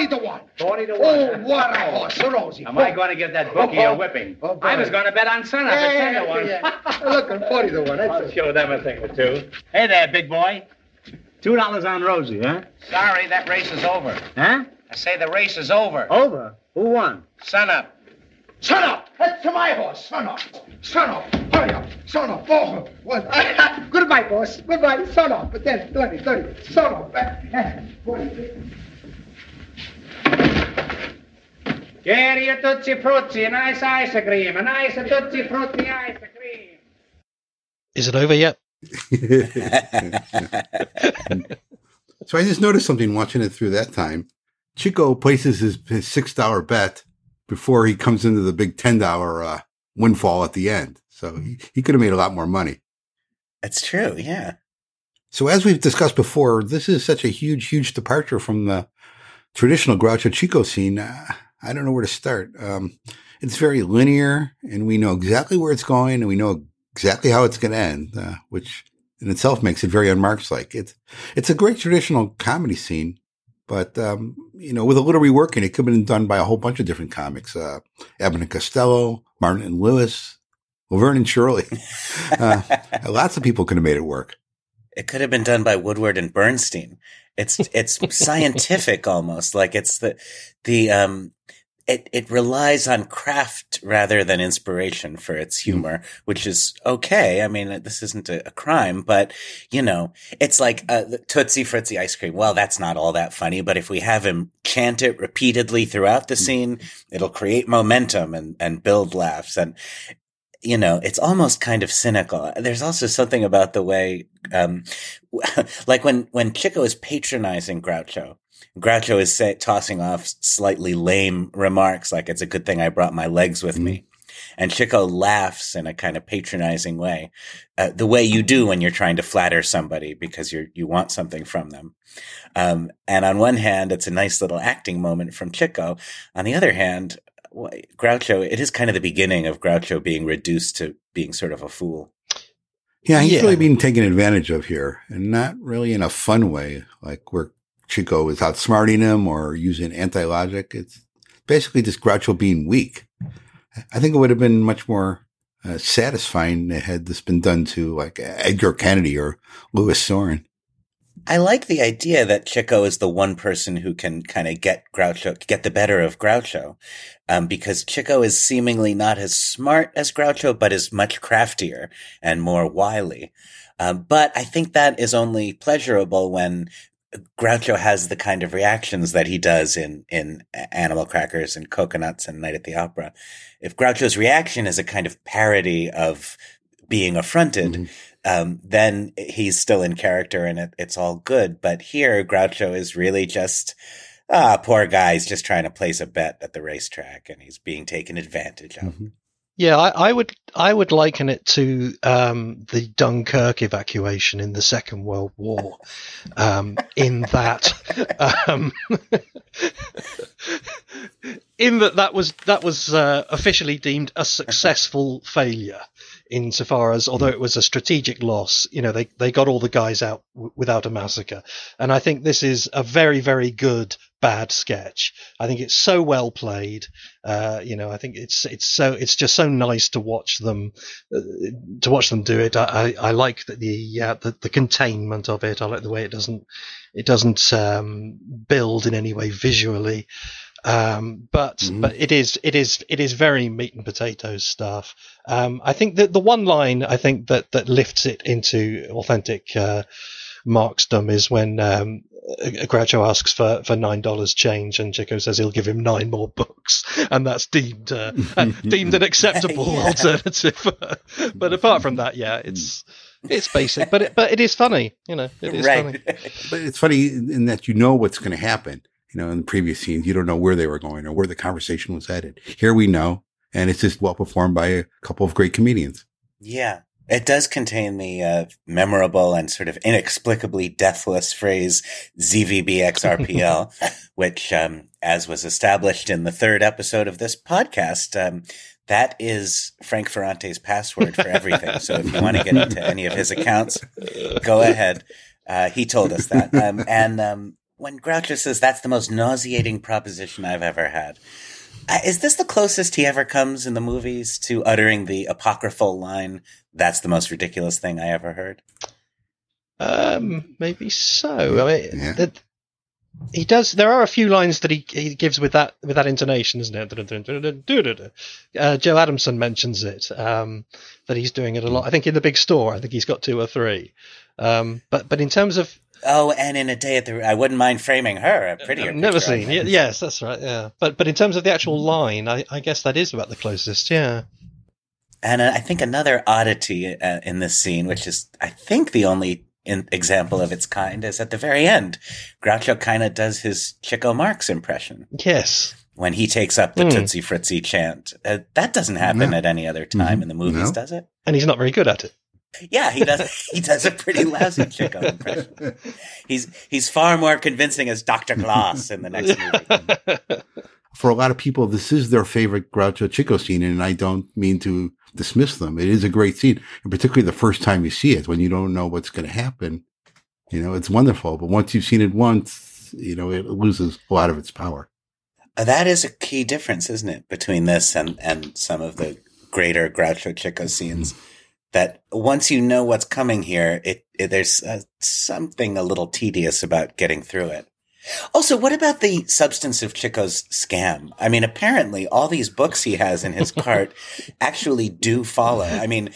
to 1. 40 to 1. Oh, what a horse, Rosie. Am I going to give that bookie a whipping? I was going to bet on sun-up at 10 to 1. Yeah. Look, 40 to 1. That's I'll show them a thing or two. Hey there, big boy. $2 on Rosie, huh? Sorry, that race is over. Huh? I say the race is over. Over? Who won? Sun-up. Sun-up! That's to my horse. Sun-up. Sun-up. Hurry up. Sun-up. Oh, goodbye, boss. Goodbye. Sun-up. 10, 20, 30. Sun-up. Get your Tootsie Frutti, a nice ice cream. A nice Tootsie Frutti ice cream. Is it over yet? So I just noticed something watching it through that time. Chico places his $6 bet before he comes into the big $10 windfall at the end. So he could have made a lot more money. That's true, yeah. So as we've discussed before, this is such a huge, huge departure from the traditional Groucho Chico scene. I don't know where to start. It's very linear, and we know exactly where it's going, and we know exactly how it's going to end, which in itself makes it very un-Marx-like. It's a great traditional comedy scene. But, with a little reworking, it could have been done by a whole bunch of different comics. Abbott and Costello, Martin and Lewis, Laverne and Shirley. Lots of people could have made it work. It could have been done by Woodward and Bernstein. It's scientific almost. Like it's it relies on craft rather than inspiration for its humor, which is okay. I mean, this isn't a crime, but, it's like Tootsie Fritzy ice cream. Well, that's not all that funny, but if we have him chant it repeatedly throughout the scene, it'll create momentum and build laughs. And, it's almost kind of cynical. There's also something about the way, like when Chico is patronizing Groucho, Groucho is tossing off slightly lame remarks, like it's a good thing I brought my legs with me. And Chico laughs in a kind of patronizing way, the way you do when you're trying to flatter somebody because you want something from them. And on one hand, it's a nice little acting moment from Chico. On the other hand, Groucho, it is kind of the beginning of Groucho being reduced to being sort of a fool. Yeah, he's really being taken advantage of here, and not really in a fun way, like we're Chico is outsmarting him or using anti-logic. It's basically just Groucho being weak. I think it would have been much more satisfying had this been done to like Edgar Kennedy or Louis Sorin. I like the idea that Chico is the one person who can kind of get the better of Groucho, because Chico is seemingly not as smart as Groucho, but is much craftier and more wily. But I think that is only pleasurable when Groucho has the kind of reactions that he does in Animal Crackers and Coconuts and Night at the Opera. If Groucho's reaction is a kind of parody of being affronted, then he's still in character and it's all good. But here, Groucho is really just, poor guy. He's just trying to place a bet at the racetrack and he's being taken advantage of. Mm-hmm. Yeah, I would liken it to the Dunkirk evacuation in the Second World War, in that that was officially deemed a successful failure, insofar as, although it was a strategic loss, you know, they got all the guys out without a massacre. And I think this is a very, very good bad sketch. I think it's so well played. I think it's just so nice to watch them do it. I like the containment of it. I like the way it doesn't build in any way visually. But it is very meat and potatoes stuff. I think that the one line that lifts it into authentic Marxdom is when Groucho asks for $9 change, and Chico says he'll give him 9 more books, and that's deemed an acceptable alternative. But apart from that, yeah, it's basic, but it is funny, you know. It is funny. But it's funny in that you know what's going to happen. You know, in the previous scenes, you don't know where they were going or where the conversation was headed. Here we know, and it's just well performed by a couple of great comedians. Yeah. It does contain the memorable and sort of inexplicably deathless phrase ZVBXRPL, which, as was established in the 3rd episode of this podcast, that is Frank Ferrante's password for everything. So if you want to get into any of his accounts, go ahead. He told us that. When Groucho says, "That's the most nauseating proposition I've ever had," is this the closest he ever comes in the movies to uttering the apocryphal line, "That's the most ridiculous thing I ever heard"? Maybe so. I mean, he does. There are a few lines that he gives with that intonation, isn't it? Joe Adamson mentions it, that he's doing it a lot. I think in The Big Store, I think he's got 2 or 3. But in terms of and in A Day at the I wouldn't mind framing her a prettier. I've never seen. Yes, that's right. Yeah, but in terms of the actual line, I guess that is about the closest. Yeah. And I think another oddity in this scene, which is, I think, the only example of its kind, is at the very end, Groucho kind of does his Chico Marx impression. Yes. When he takes up the Tootsie Fritzie chant. That doesn't happen at any other time in the movies, does it? And he's not very good at it. Yeah, he does a pretty lousy Chico impression. He's far more convincing as Dr. Glass in the next movie. For a lot of people, this is their favorite Groucho Chico scene, and I don't mean to dismiss them. It is a great scene, and particularly the first time you see it, when you don't know what's going to happen. You know, it's wonderful, but once you've seen it once, you know, it loses a lot of its power. That is a key difference, isn't it, between this and some of the greater Groucho Chico scenes, that once you know what's coming here, there's something a little tedious about getting through it. Also, what about the substance of Chico's scam? I mean, apparently all these books he has in his cart actually do follow. I mean,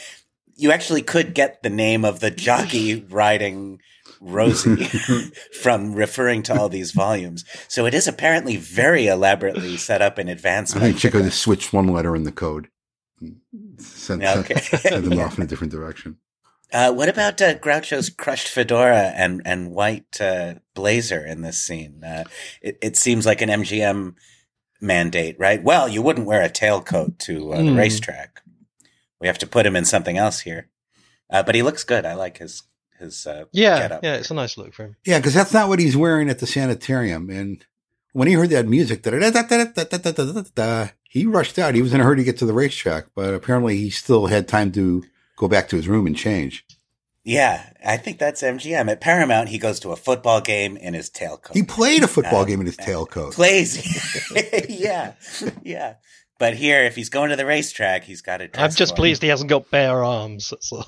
you actually could get the name of the jockey riding Rosie from referring to all these volumes. So it is apparently very elaborately set up in advance. I think Chico just switched one letter in the code. Sent them off in a different direction. What about Groucho's crushed fedora and white blazer in this scene? It seems like an MGM mandate, right? Well, you wouldn't wear a tailcoat to the racetrack. We have to put him in something else here. But he looks good. I like his getup. Yeah, it's a nice look for him. Yeah, because that's not what he's wearing at the sanitarium. And when he heard that music, he rushed out. He was in a hurry to get to the racetrack, but apparently he still had time to go back to his room and change. Yeah, I think that's MGM. At Paramount, he goes to a football game in his tailcoat. He played a football game in his tailcoat. Plays. Yeah. But here, if he's going to the racetrack, he's got it. I'm just pleased he hasn't got bare arms. So.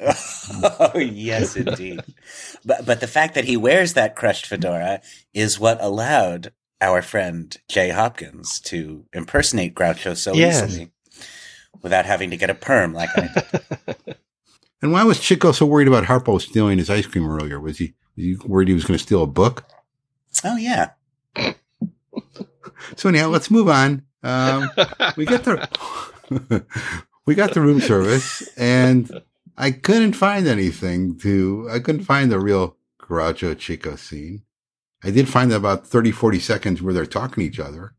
Oh, yes, indeed. But the fact that he wears that crushed fedora is what allowed our friend Jay Hopkins to impersonate Groucho so easily without having to get a perm like I did. And why was Chico so worried about Harpo stealing his ice cream earlier? Was he worried he was going to steal a book? Oh, yeah. So anyhow, let's move on. We got the room service, and I couldn't find anything I couldn't find the real Groucho Chico scene. I did find about 30, 40 seconds where they're talking to each other.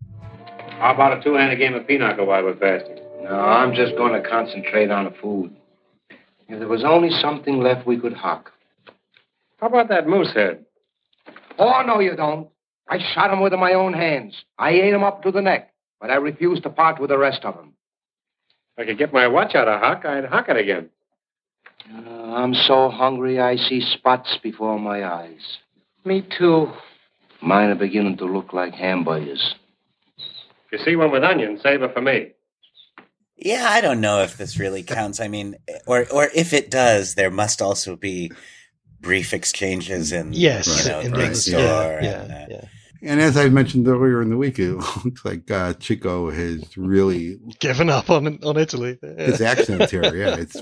How about a two-handed game of pinochle while we're fasting? No, I'm just going to concentrate on the food. If there was only something left we could hock. How about that moose head? Oh, no, you don't. I shot him with my own hands. I ate him up to the neck, but I refused to part with the rest of him. If I could get my watch out of Huck, I'd hock it again. I'm so hungry I see spots before my eyes. Me too. Mine are beginning to look like hamburgers. If you see one with onions, save it for me. Yeah, I don't know if this really counts. I mean, or if it does, there must also be brief exchanges in the big store. Yeah. And as I mentioned earlier in the week, it looks like Chico has really given up on Italy. Yeah. His accent here, it's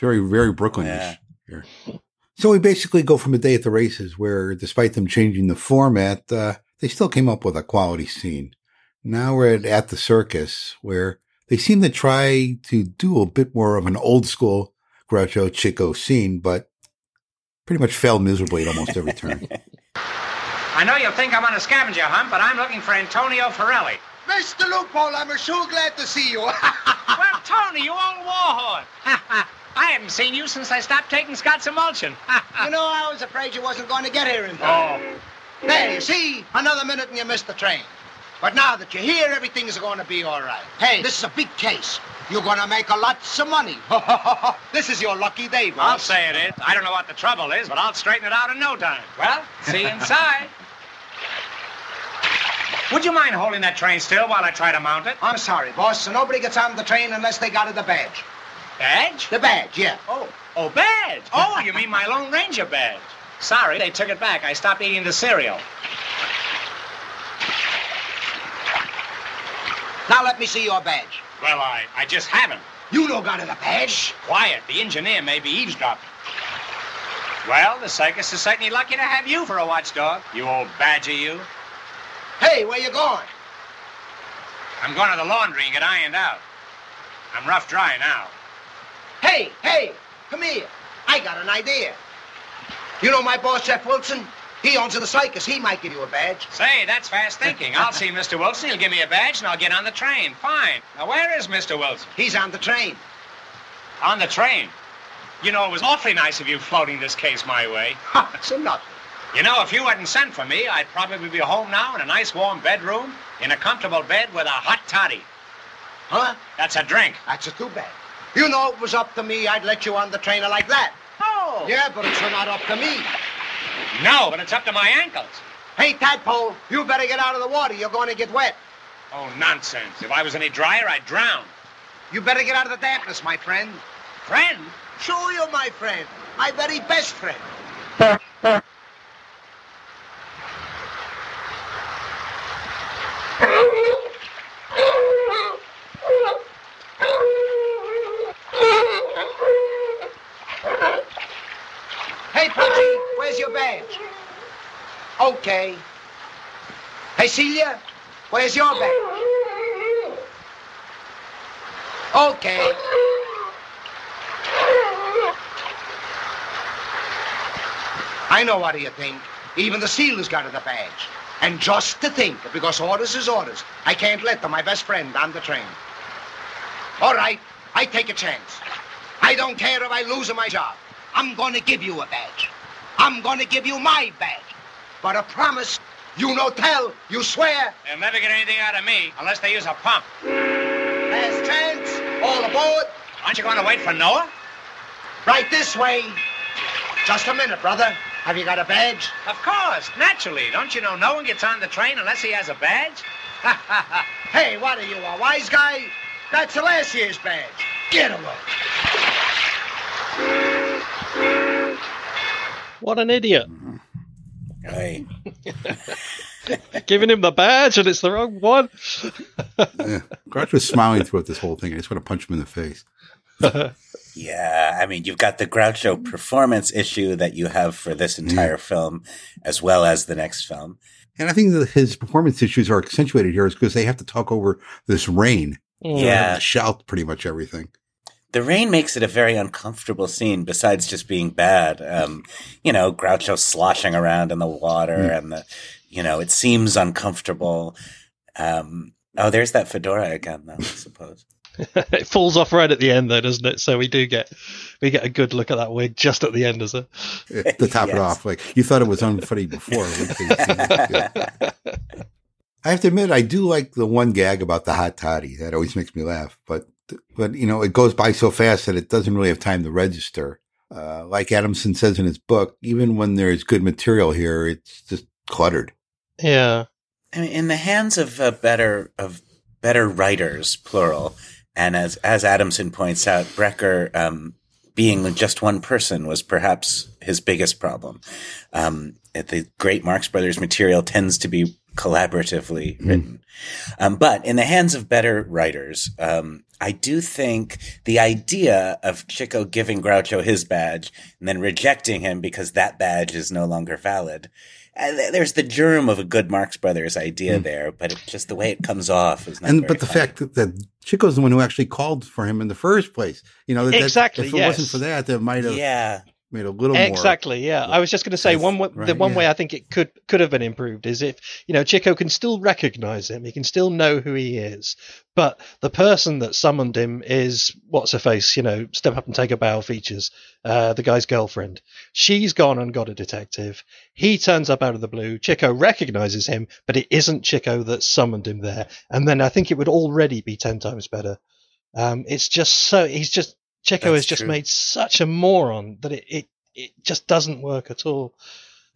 very, very Brooklynish here. So we basically go from a day at the races where, despite them changing the format, they still came up with a quality scene. Now we're at the circus, where they seem to try to do a bit more of an old school Groucho Chico scene, but pretty much failed miserably at almost every turn. I know you think I'm on a scavenger hunt, but I'm looking for Antonio Farelli. Mr. Loophole, I'm sure glad to see you. Well, Tony, you old warhorse. I haven't seen you since I stopped taking Scott's emulsion. You know, I was afraid you wasn't going to get here in time. Oh. There, you see? Another minute and you missed the train. But now that you're here, everything's going to be all right. Hey, this is a big case. You're going to make lots of money. This is your lucky day, boss. I'll say it is. I don't know what the trouble is, but I'll straighten it out in no time. Well, see you inside. Would you mind holding that train still while I try to mount it? I'm sorry, boss. So nobody gets on the train unless they got it the badge. Badge? The badge, yeah. Oh, badge. Oh, you mean my Lone Ranger badge. Sorry, they took it back. I stopped eating the cereal. Now let me see your badge. Well, I just haven't. You don't got it a badge. Shh, quiet. The engineer may be eavesdropping. Well, the circus is certainly lucky to have you for a watchdog, you old badger, you. Hey, where you going? I'm going to the laundry and get ironed out. I'm rough dry now. Hey, come here. I got an idea. You know my boss, Jeff Wilson? He owns the circus. He might give you a badge. Say, that's fast thinking. I'll see Mr. Wilson. He'll give me a badge, and I'll get on the train. Fine. Now, where is Mr. Wilson? He's on the train. On the train? You know, it was awfully nice of you floating this case my way. It's enough. You know, if you hadn't sent for me, I'd probably be home now in a nice warm bedroom, in a comfortable bed with a hot toddy. Huh? That's a drink. That's a too bad. You know, it was up to me, I'd let you on the trainer like that. Oh. Yeah, but it's not up to me. No, but it's up to my ankles. Hey, Tadpole, you better get out of the water. You're going to get wet. Oh, nonsense. If I was any drier, I'd drown. You better get out of the dampness, my friend. Friend? Sure, you're my friend. My very best friend. Hey, Pudgy, where's your badge? Okay. Hey, Celia, where's your badge? Okay. I know what do you think. Even the sealer's got the badge. And just to think, because orders is orders. I can't let them, my best friend, on the train. All right, I take a chance. I don't care if I lose my job. I'm going to give you a badge. I'm going to give you my badge. But a promise, you no tell, you swear. They'll never get anything out of me unless they use a pump. Last chance, all aboard. Aren't you going to wait for Noah? Right this way. Just a minute, brother. Have you got a badge? Of course, naturally. Don't you know no one gets on the train unless he has a badge? Hey, what are you, a wise guy? That's the last year's badge. Get away. What an idiot. Hey. Giving him the badge and it's the wrong one. Yeah. Groucho was smiling throughout this whole thing. I just want to punch him in the face. Yeah, I mean, you've got the Groucho performance issue that you have for this entire film as well as the next film. And I think that his performance issues are accentuated here is because they have to talk over this rain. Yeah. Shout pretty much everything. The rain makes it a very uncomfortable scene besides just being bad. You know, Groucho sloshing around in the water and the, you know, it seems uncomfortable. Oh, there's that fedora again, though, I suppose. It falls off right at the end, though, doesn't it? So we get a good look at that wig just at the end, as a to top it off. Like you thought it was unfunny before. I have to admit, I do like the one gag about the hot toddy. That always makes me laugh. But you know, it goes by so fast that it doesn't really have time to register. Like Adamson says in his book, even when there is good material here, it's just cluttered. Yeah, I mean, in the hands of better writers, plural. And as Adamson points out, Brecker, being just one person was perhaps his biggest problem. The great Marx Brothers material tends to be collaboratively written. But in the hands of better writers, I do think the idea of Chico giving Groucho his badge and then rejecting him because that badge is no longer valid. There's the germ of a good Marx Brothers idea there, but it's just the way it comes off is not. But the fact that Chico's the one who actually called for him in the first place, you know, exactly. If it wasn't for that, that might have made a little more. Exactly. Yeah, I was just going to say the one way I think it could have been improved is if, you know, Chico can still recognize him, he can still know who he is, but the person that summoned him is what's her face, you know, Step Up and Take a Bow features, the guy's girlfriend. She's gone and got a detective. He turns up out of the blue. Chico recognizes him, but it isn't Chico that summoned him there. And then I think it would already be 10 times better. It's just so Chico has made such a moron that it just doesn't work at all.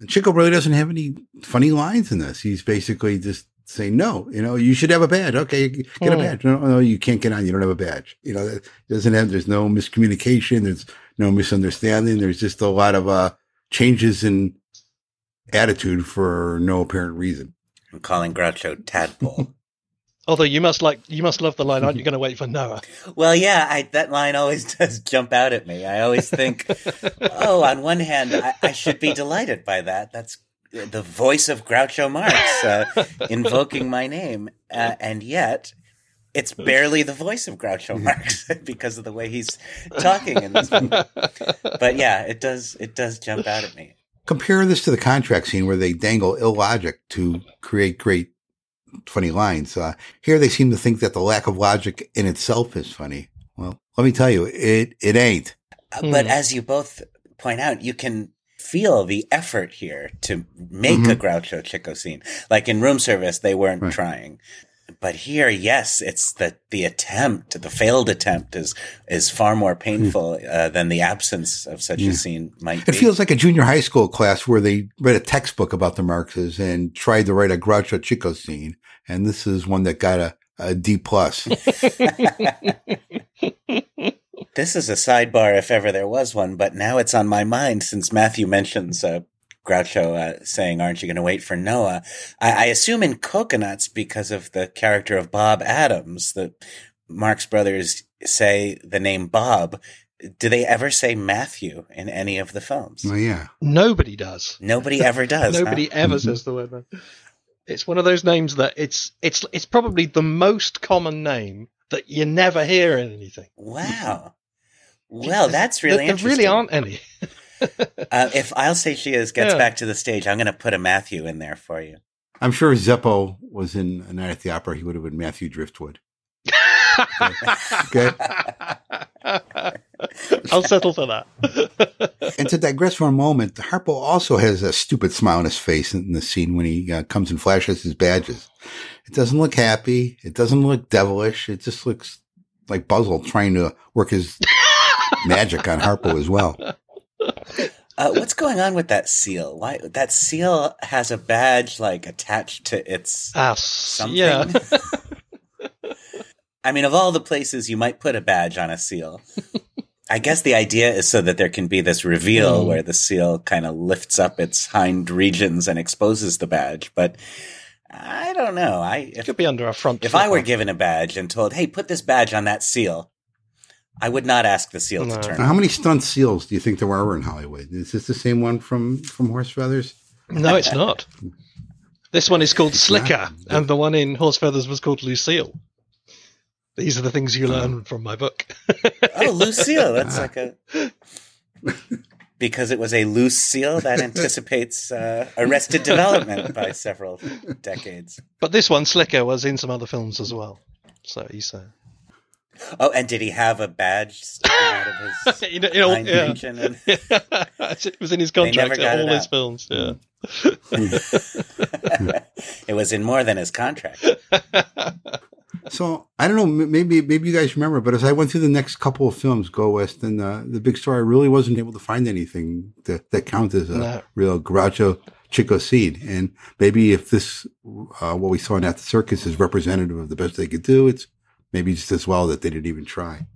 And Chico really doesn't have any funny lines in this. He's basically just saying, no, you know, you should have a badge. Okay, get a badge. No, you can't get on. You don't have a badge. You know, it doesn't have, there's no miscommunication. There's no misunderstanding. There's just a lot of changes in attitude for no apparent reason. I'm calling Groucho tadpole. Although you must love the line, aren't you going to wait for Noah? Well, yeah, that line always does jump out at me. I always think, oh, on one hand, I should be delighted by that. That's the voice of Groucho Marx invoking my name. And yet, it's barely the voice of Groucho Marx because of the way he's talking in this movie. But yeah, it does jump out at me. Compare this to the contract scene where they dangle illogic to create great, funny lines. Here they seem to think that the lack of logic in itself is funny. Well, let me tell you, it ain't. But as you both point out, you can feel the effort here to make a Groucho Chico scene. Like in Room Service, they weren't trying. But here, yes, it's the attempt, the failed attempt is far more painful than the absence of such a scene might be. It feels like a junior high school class where they read a textbook about the Marxes and tried to write a Groucho Chico scene. And this is one that got a D+. This is a sidebar if ever there was one, but now it's on my mind since Matthew mentions Groucho saying, aren't you going to wait for Noah? I assume in Coconuts, because of the character of Bob Adams, the Marx Brothers say the name Bob. Do they ever say Matthew in any of the films? Well, yeah. Nobody does. Nobody ever does. Nobody ever says the word. It's one of those names that it's probably the most common name that you never hear in anything. Wow. Well, that's really interesting. There really aren't any. If I'll Say She Is gets back to the stage, I'm going to put a Matthew in there for you. I'm sure if Zeppo was in A Night at the Opera, he would have been Matthew Driftwood. Okay. I'll settle for that. And to digress for a moment, Harpo also has a stupid smile on his face in the scene when he comes and flashes his badges. It doesn't look happy. It doesn't look devilish. It just looks like Buzzle trying to work his magic on Harpo as well. What's going on with that seal? Why that seal has a badge like attached to its something? Yeah. I mean, of all the places you might put a badge on a seal, I guess the idea is so that there can be this reveal where the seal kind of lifts up its hind regions and exposes the badge. But I don't know. It could be under a front. If I were given a badge and told, hey, put this badge on that seal, I would not ask the seal to turn. Now, how many stunt seals do you think there are in Hollywood? Is this the same one from Horse Feathers? No, it's not. This one is called Slicker, and the one in Horse Feathers was called Lucille. These are the things you learn from my book. Oh, Lucille. That's like a... Because it was a loose seal, that anticipates Arrested Development by several decades. But this one, Slicker, was in some other films as well. So he's... Oh, and did he have a badge sticking out of his region? And... It was in his contract at all his films. Yeah. It was in more than his contract. So, I don't know, maybe you guys remember, but as I went through the next couple of films, Go West and The Big Store, I really wasn't able to find anything that counts as a real Groucho Chico seed. And maybe if this, what we saw in At the Circus is representative of the best they could do, it's maybe just as well that they didn't even try.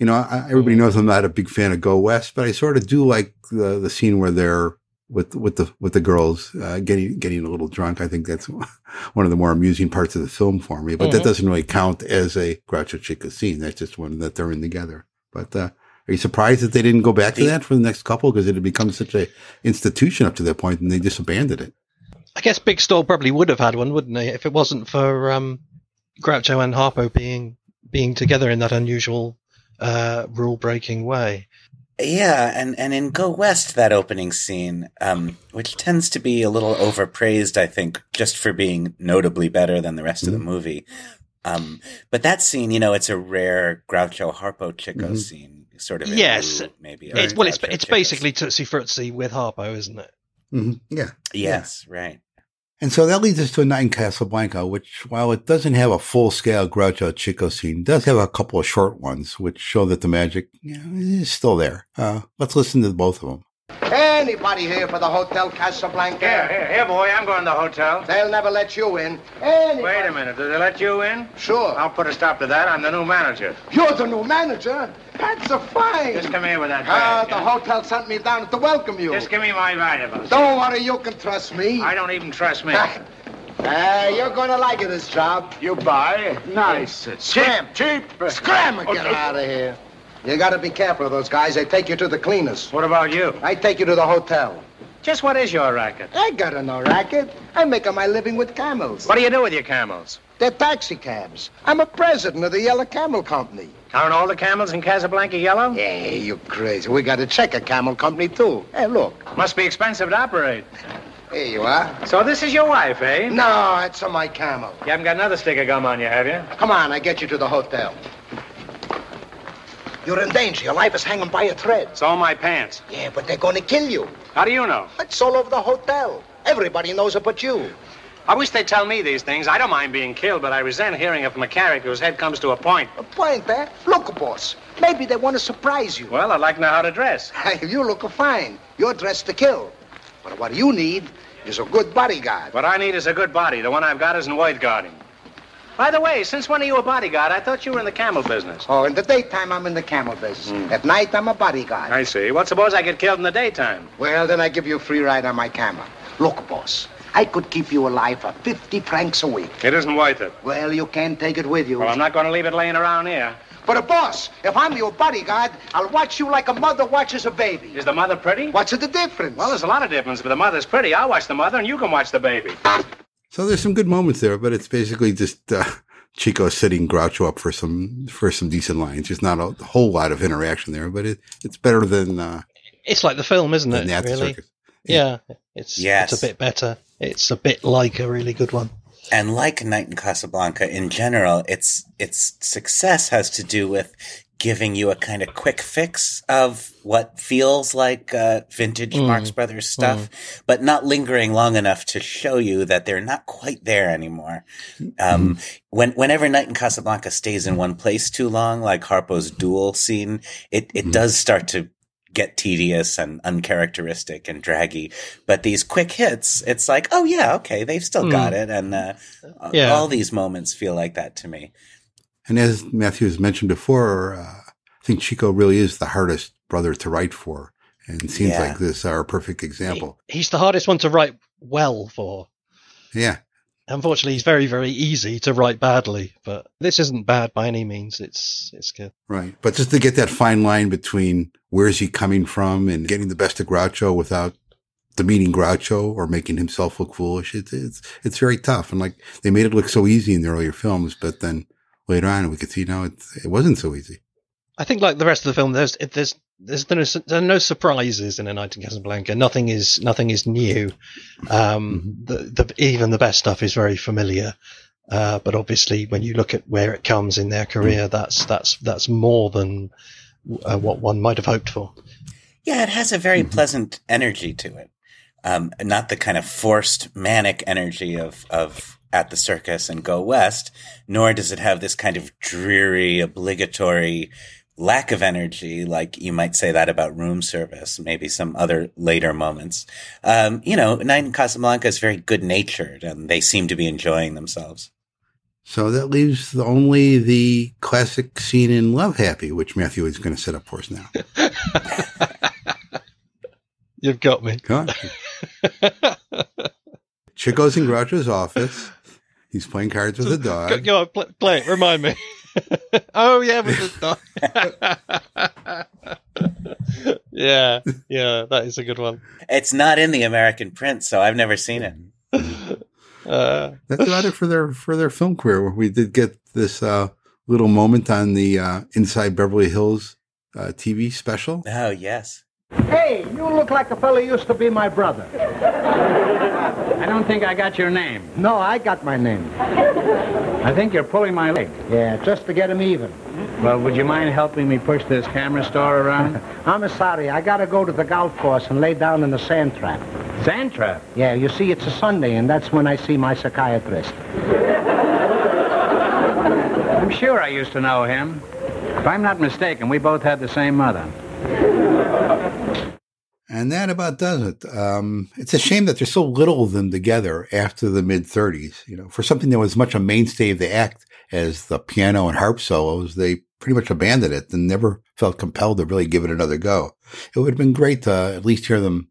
You know, everybody knows I'm not a big fan of Go West, but I sort of do like the scene where they're with the girls getting a little drunk. I think that's one of the more amusing parts of the film for me, but that doesn't really count as a Groucho Chico scene. That's just one that they're in together. But are you surprised that they didn't go back to that for the next couple? Because it had become such an institution up to that point, and they just abandoned it. I guess Big Store probably would have had one, wouldn't they, if it wasn't for Groucho and Harpo being together in that unusual rule-breaking way. Yeah, and in Go West, that opening scene, which tends to be a little overpraised, I think, just for being notably better than the rest of the movie. But that scene, you know, it's a rare Groucho Harpo Chico scene, sort of. Yes, blue, maybe. It's basically Tootsie Fruitsie with Harpo, isn't it? Mm-hmm. Yeah. Yes, yeah. Right. And so that leads us to A Night in Casablanca, which, while it doesn't have a full-scale Groucho Chico scene, does have a couple of short ones, which show that the magic is still there. Let's listen to both of them. Anybody here for the Hotel Casablanca? Here, boy, I'm going to the hotel. They'll never let you in. Anybody? Wait a minute, do they let you in? Sure. I'll put a stop to that. I'm the new manager. You're the new manager? That's a fine. Just come here with that bag. The hotel sent me down to welcome you. Just give me my valuables. Don't worry, you can trust me. I don't even trust me. You're going to like it, this job. You buy? Nice. Cheap. Scram and get out of here. You got to be careful of those guys. They take you to the cleaners. What about you? I take you to the hotel. Just what is your racket? I got no racket. I make my living with camels. What do you do with your camels? They're taxi cabs. I'm a president of the Yellow Camel Company. Aren't all the camels in Casablanca yellow? Yeah, you crazy. We got a checker camel company, too. Hey, look. Must be expensive to operate. Here you are. So this is your wife, eh? No, it's my camel. You haven't got another stick of gum on you, have you? Come on, I get you to the hotel. You're in danger. Your life is hanging by a thread. It's all my pants. Yeah, but they're going to kill you. How do you know? It's all over the hotel. Everybody knows it but you. I wish they'd tell me these things. I don't mind being killed, but I resent hearing of McCarrick, whose head comes to a point. A point, eh? Look, boss. Maybe they want to surprise you. Well, I'd like to know how to dress. You look fine. You're dressed to kill. But what you need is a good bodyguard. What I need is a good body. The one I've got isn't worth guarding. By the way, since when are you a bodyguard? I thought you were in the camel business. Oh, in the daytime, I'm in the camel business. At night, I'm a bodyguard. I see. Well, suppose I get killed in the daytime? Well, then I give you a free ride on my camel. Look, boss, I could keep you alive for 50 francs a week. It isn't worth it. Well, you can't take it with you. Well, I'm not going to leave it laying around here. But, boss, if I'm your bodyguard, I'll watch you like a mother watches a baby. Is the mother pretty? What's the difference? Well, there's a lot of difference, but the mother's pretty. I'll watch the mother, and you can watch the baby. So there's some good moments there, but it's basically just Chico setting Groucho up for some decent lines. There's not a whole lot of interaction there, but it's better than it's like the film, isn't it? At the Circus. Yeah. It's a bit better. It's a bit like a really good one. And like Night in Casablanca in general, its success has to do with giving you a kind of quick fix of what feels like vintage Marx Brothers stuff, but not lingering long enough to show you that they're not quite there anymore. Whenever Night in Casablanca stays in one place too long, like Harpo's duel scene, it does start to get tedious and uncharacteristic and draggy. But these quick hits, it's like, oh, yeah, okay, they've still got it. And all these moments feel like that to me. And as Matthews mentioned before, I think Chico really is the hardest brother to write for. And it seems like this are a perfect example. He's the hardest one to write well for. Yeah. Unfortunately, he's very, very easy to write badly, but this isn't bad by any means. It's good. Right. But just to get that fine line between where is he coming from and getting the best of Groucho without demeaning Groucho or making himself look foolish, it's very tough. And like they made it look so easy in the earlier films, but then later on we could see now it wasn't so easy. I think like the rest of the film, there are no surprises in A Night in Casablanca. Nothing is new. Even the best stuff is very familiar. But obviously, when you look at where it comes in their career, that's more than what one might have hoped for. Yeah, it has a very pleasant energy to it. Not the kind of forced manic energy of At the Circus and Go West, nor does it have this kind of dreary, obligatory lack of energy, like you might say that about Room Service, maybe some other later moments. Night in Casablanca is very good-natured, and they seem to be enjoying themselves. So that leaves only the classic scene in Love Happy, which Matthew is going to set up for us now. You've got me. Come on. Chico's in Groucho's office. He's playing cards with a dog. Go on, play it. Remind me. Oh, yeah, with the dog. yeah, that is a good one. It's not in the American print, so I've never seen it. That's about it for their film career. We did get this little moment on the Inside Beverly Hills TV special. Oh, yes. Hey, you look like a fella used to be my brother. I don't think I got your name. No, I got my name. I think you're pulling my leg. Yeah, just to get him even. Well, would you mind helping me push this camera store around? I'm sorry. I got to go to the golf course and lay down in the sand trap. Sand trap? Yeah, you see, it's a Sunday, and that's when I see my psychiatrist. I'm sure I used to know him. If I'm not mistaken, we both had the same mother. And that about does it. It's a shame that there's so little of them together after the mid-30s. You know, for something that was much a mainstay of the act as the piano and harp solos, they pretty much abandoned it and never felt compelled to really give it another go. It would have been great to at least hear them,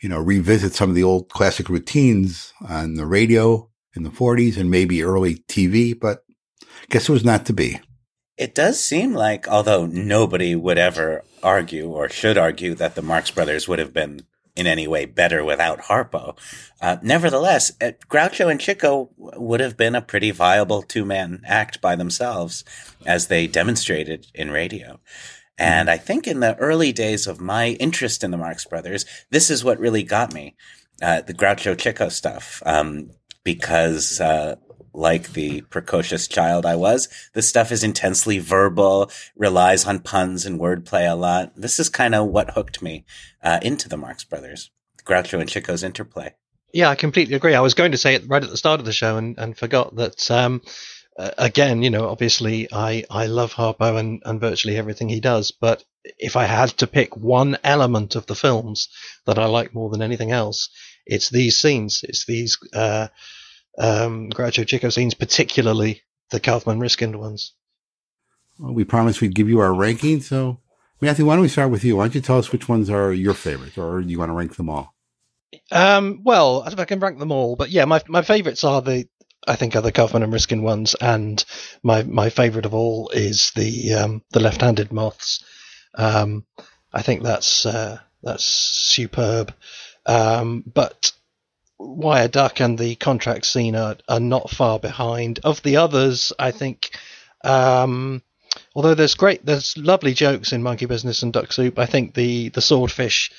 you know, revisit some of the old classic routines on the radio in the 40s and maybe early TV, but I guess it was not to be. It does seem like, although nobody would ever argue or should argue that the Marx Brothers would have been in any way better without Harpo, nevertheless, Groucho and Chico would have been a pretty viable two-man act by themselves, as they demonstrated in radio. And I think in the early days of my interest in the Marx Brothers, this is what really got me, the Groucho-Chico stuff, because like the precocious child I was, this stuff is intensely verbal, relies on puns and wordplay a lot. This is kind of what hooked me into the Marx Brothers, Groucho and Chico's interplay. Yeah, I completely agree. I was going to say it right at the start of the show and forgot that, again, you know, obviously I love Harpo and virtually everything he does, but if I had to pick one element of the films that I like more than anything else, it's these scenes. It's these Groucho Chico scenes, particularly the Kaufman Ryskind ones. Well, we promised we'd give you our ranking, so Matthew, why don't we start with you? Why don't you tell us which ones are your favorites, or do you want to rank them all? Well, I don't know if I can rank them all, but yeah, my favorites are the Kaufman and Ryskind ones, and my favorite of all is the Left-Handed Moths. I think that's superb. But Wire Duck and the contract scene are not far behind. Of the others, I think, although there's lovely jokes in Monkey Business and Duck Soup, I think the swordfish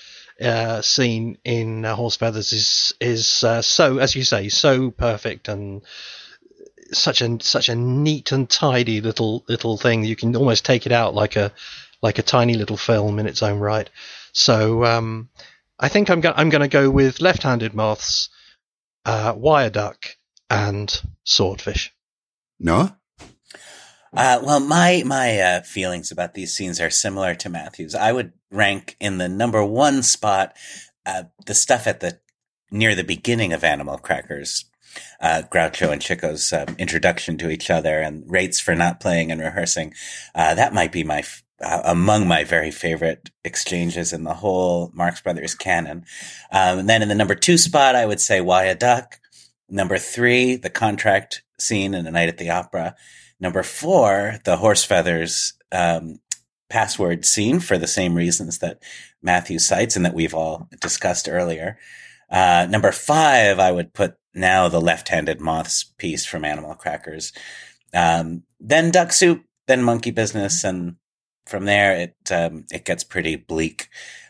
scene in Horse Feathers is so, as you say, so perfect and such a neat and tidy little thing. You can almost take it out like a tiny little film in its own right. So I think I'm going to go with Left-Handed Moths, Wire Duck, and Swordfish. No? Well, my feelings about these scenes are similar to Matthew's. I would rank in the number one spot the stuff at the near the beginning of Animal Crackers, Groucho and Chico's introduction to each other and rates for not playing and rehearsing. That might be among my very favorite exchanges in the whole Marx Brothers canon. And then in the number two spot, I would say Why a Duck? Number three, the contract scene in A Night at the Opera. Number four, the Horse Feathers password scene, for the same reasons that Matthew cites and that we've all discussed earlier. Number five, I would put now the Left-Handed Moths piece from Animal Crackers. Then Duck Soup, then Monkey Business, and from there it gets pretty bleak.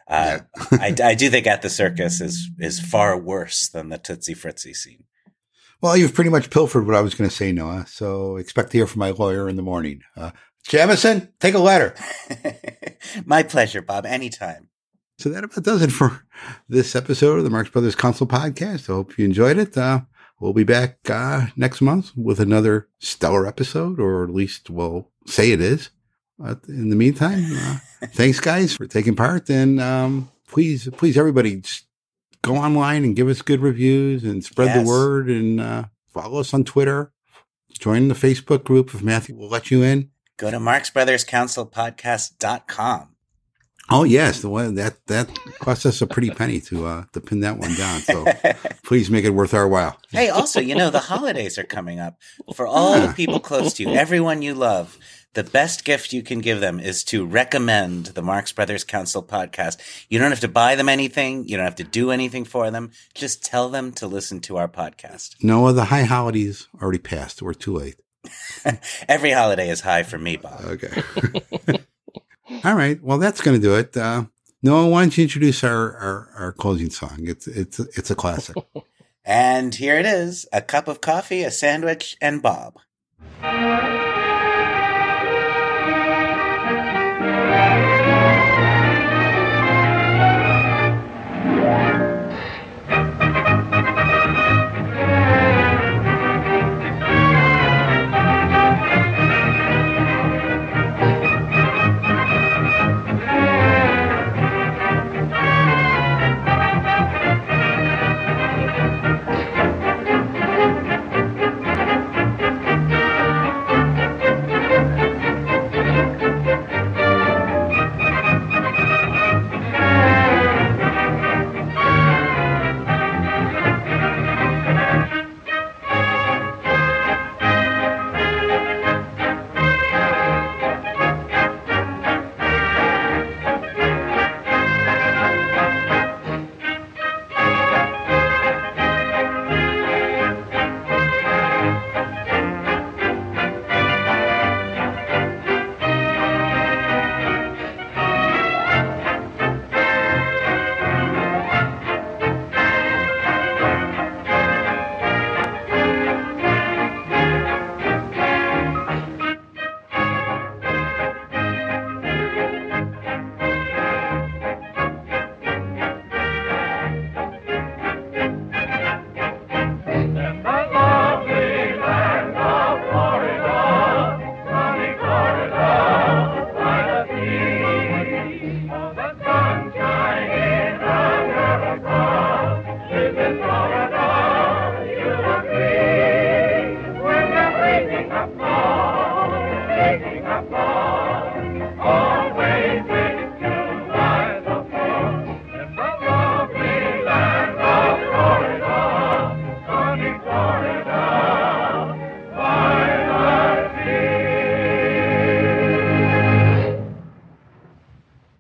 Yeah. I do think At the Circus is far worse than the Tootsie Fritzy scene. Well, you've pretty much pilfered what I was going to say, Noah. So expect to hear from my lawyer in the morning. Jamison, take a letter. My pleasure, Bob. Anytime. So that about does it for this episode of the Marx Brothers Console Podcast. I hope you enjoyed it. We'll be back next month with another stellar episode, or at least we'll say it is. In the meantime, thanks, guys, for taking part. And please, everybody, just go online and give us good reviews and spread the word, and follow us on Twitter. Join the Facebook group if Matthew will let you in. Go to marxbrotherscouncilpodcast.com. Oh, yes. The one that cost us a pretty penny to pin that one down. So please make it worth our while. Hey, also, the holidays are coming up. For all the people close to you, everyone you love, the best gift you can give them is to recommend the Marx Brothers Council Podcast. You don't have to buy them anything. You don't have to do anything for them. Just tell them to listen to our podcast. Noah, the high holidays already passed. We're too late. Every holiday is high for me, Bob. Okay. All right. Well, that's going to do it. Noah, why don't you introduce our closing song? It's a classic. And here it is. A cup of coffee, a sandwich, and Bob.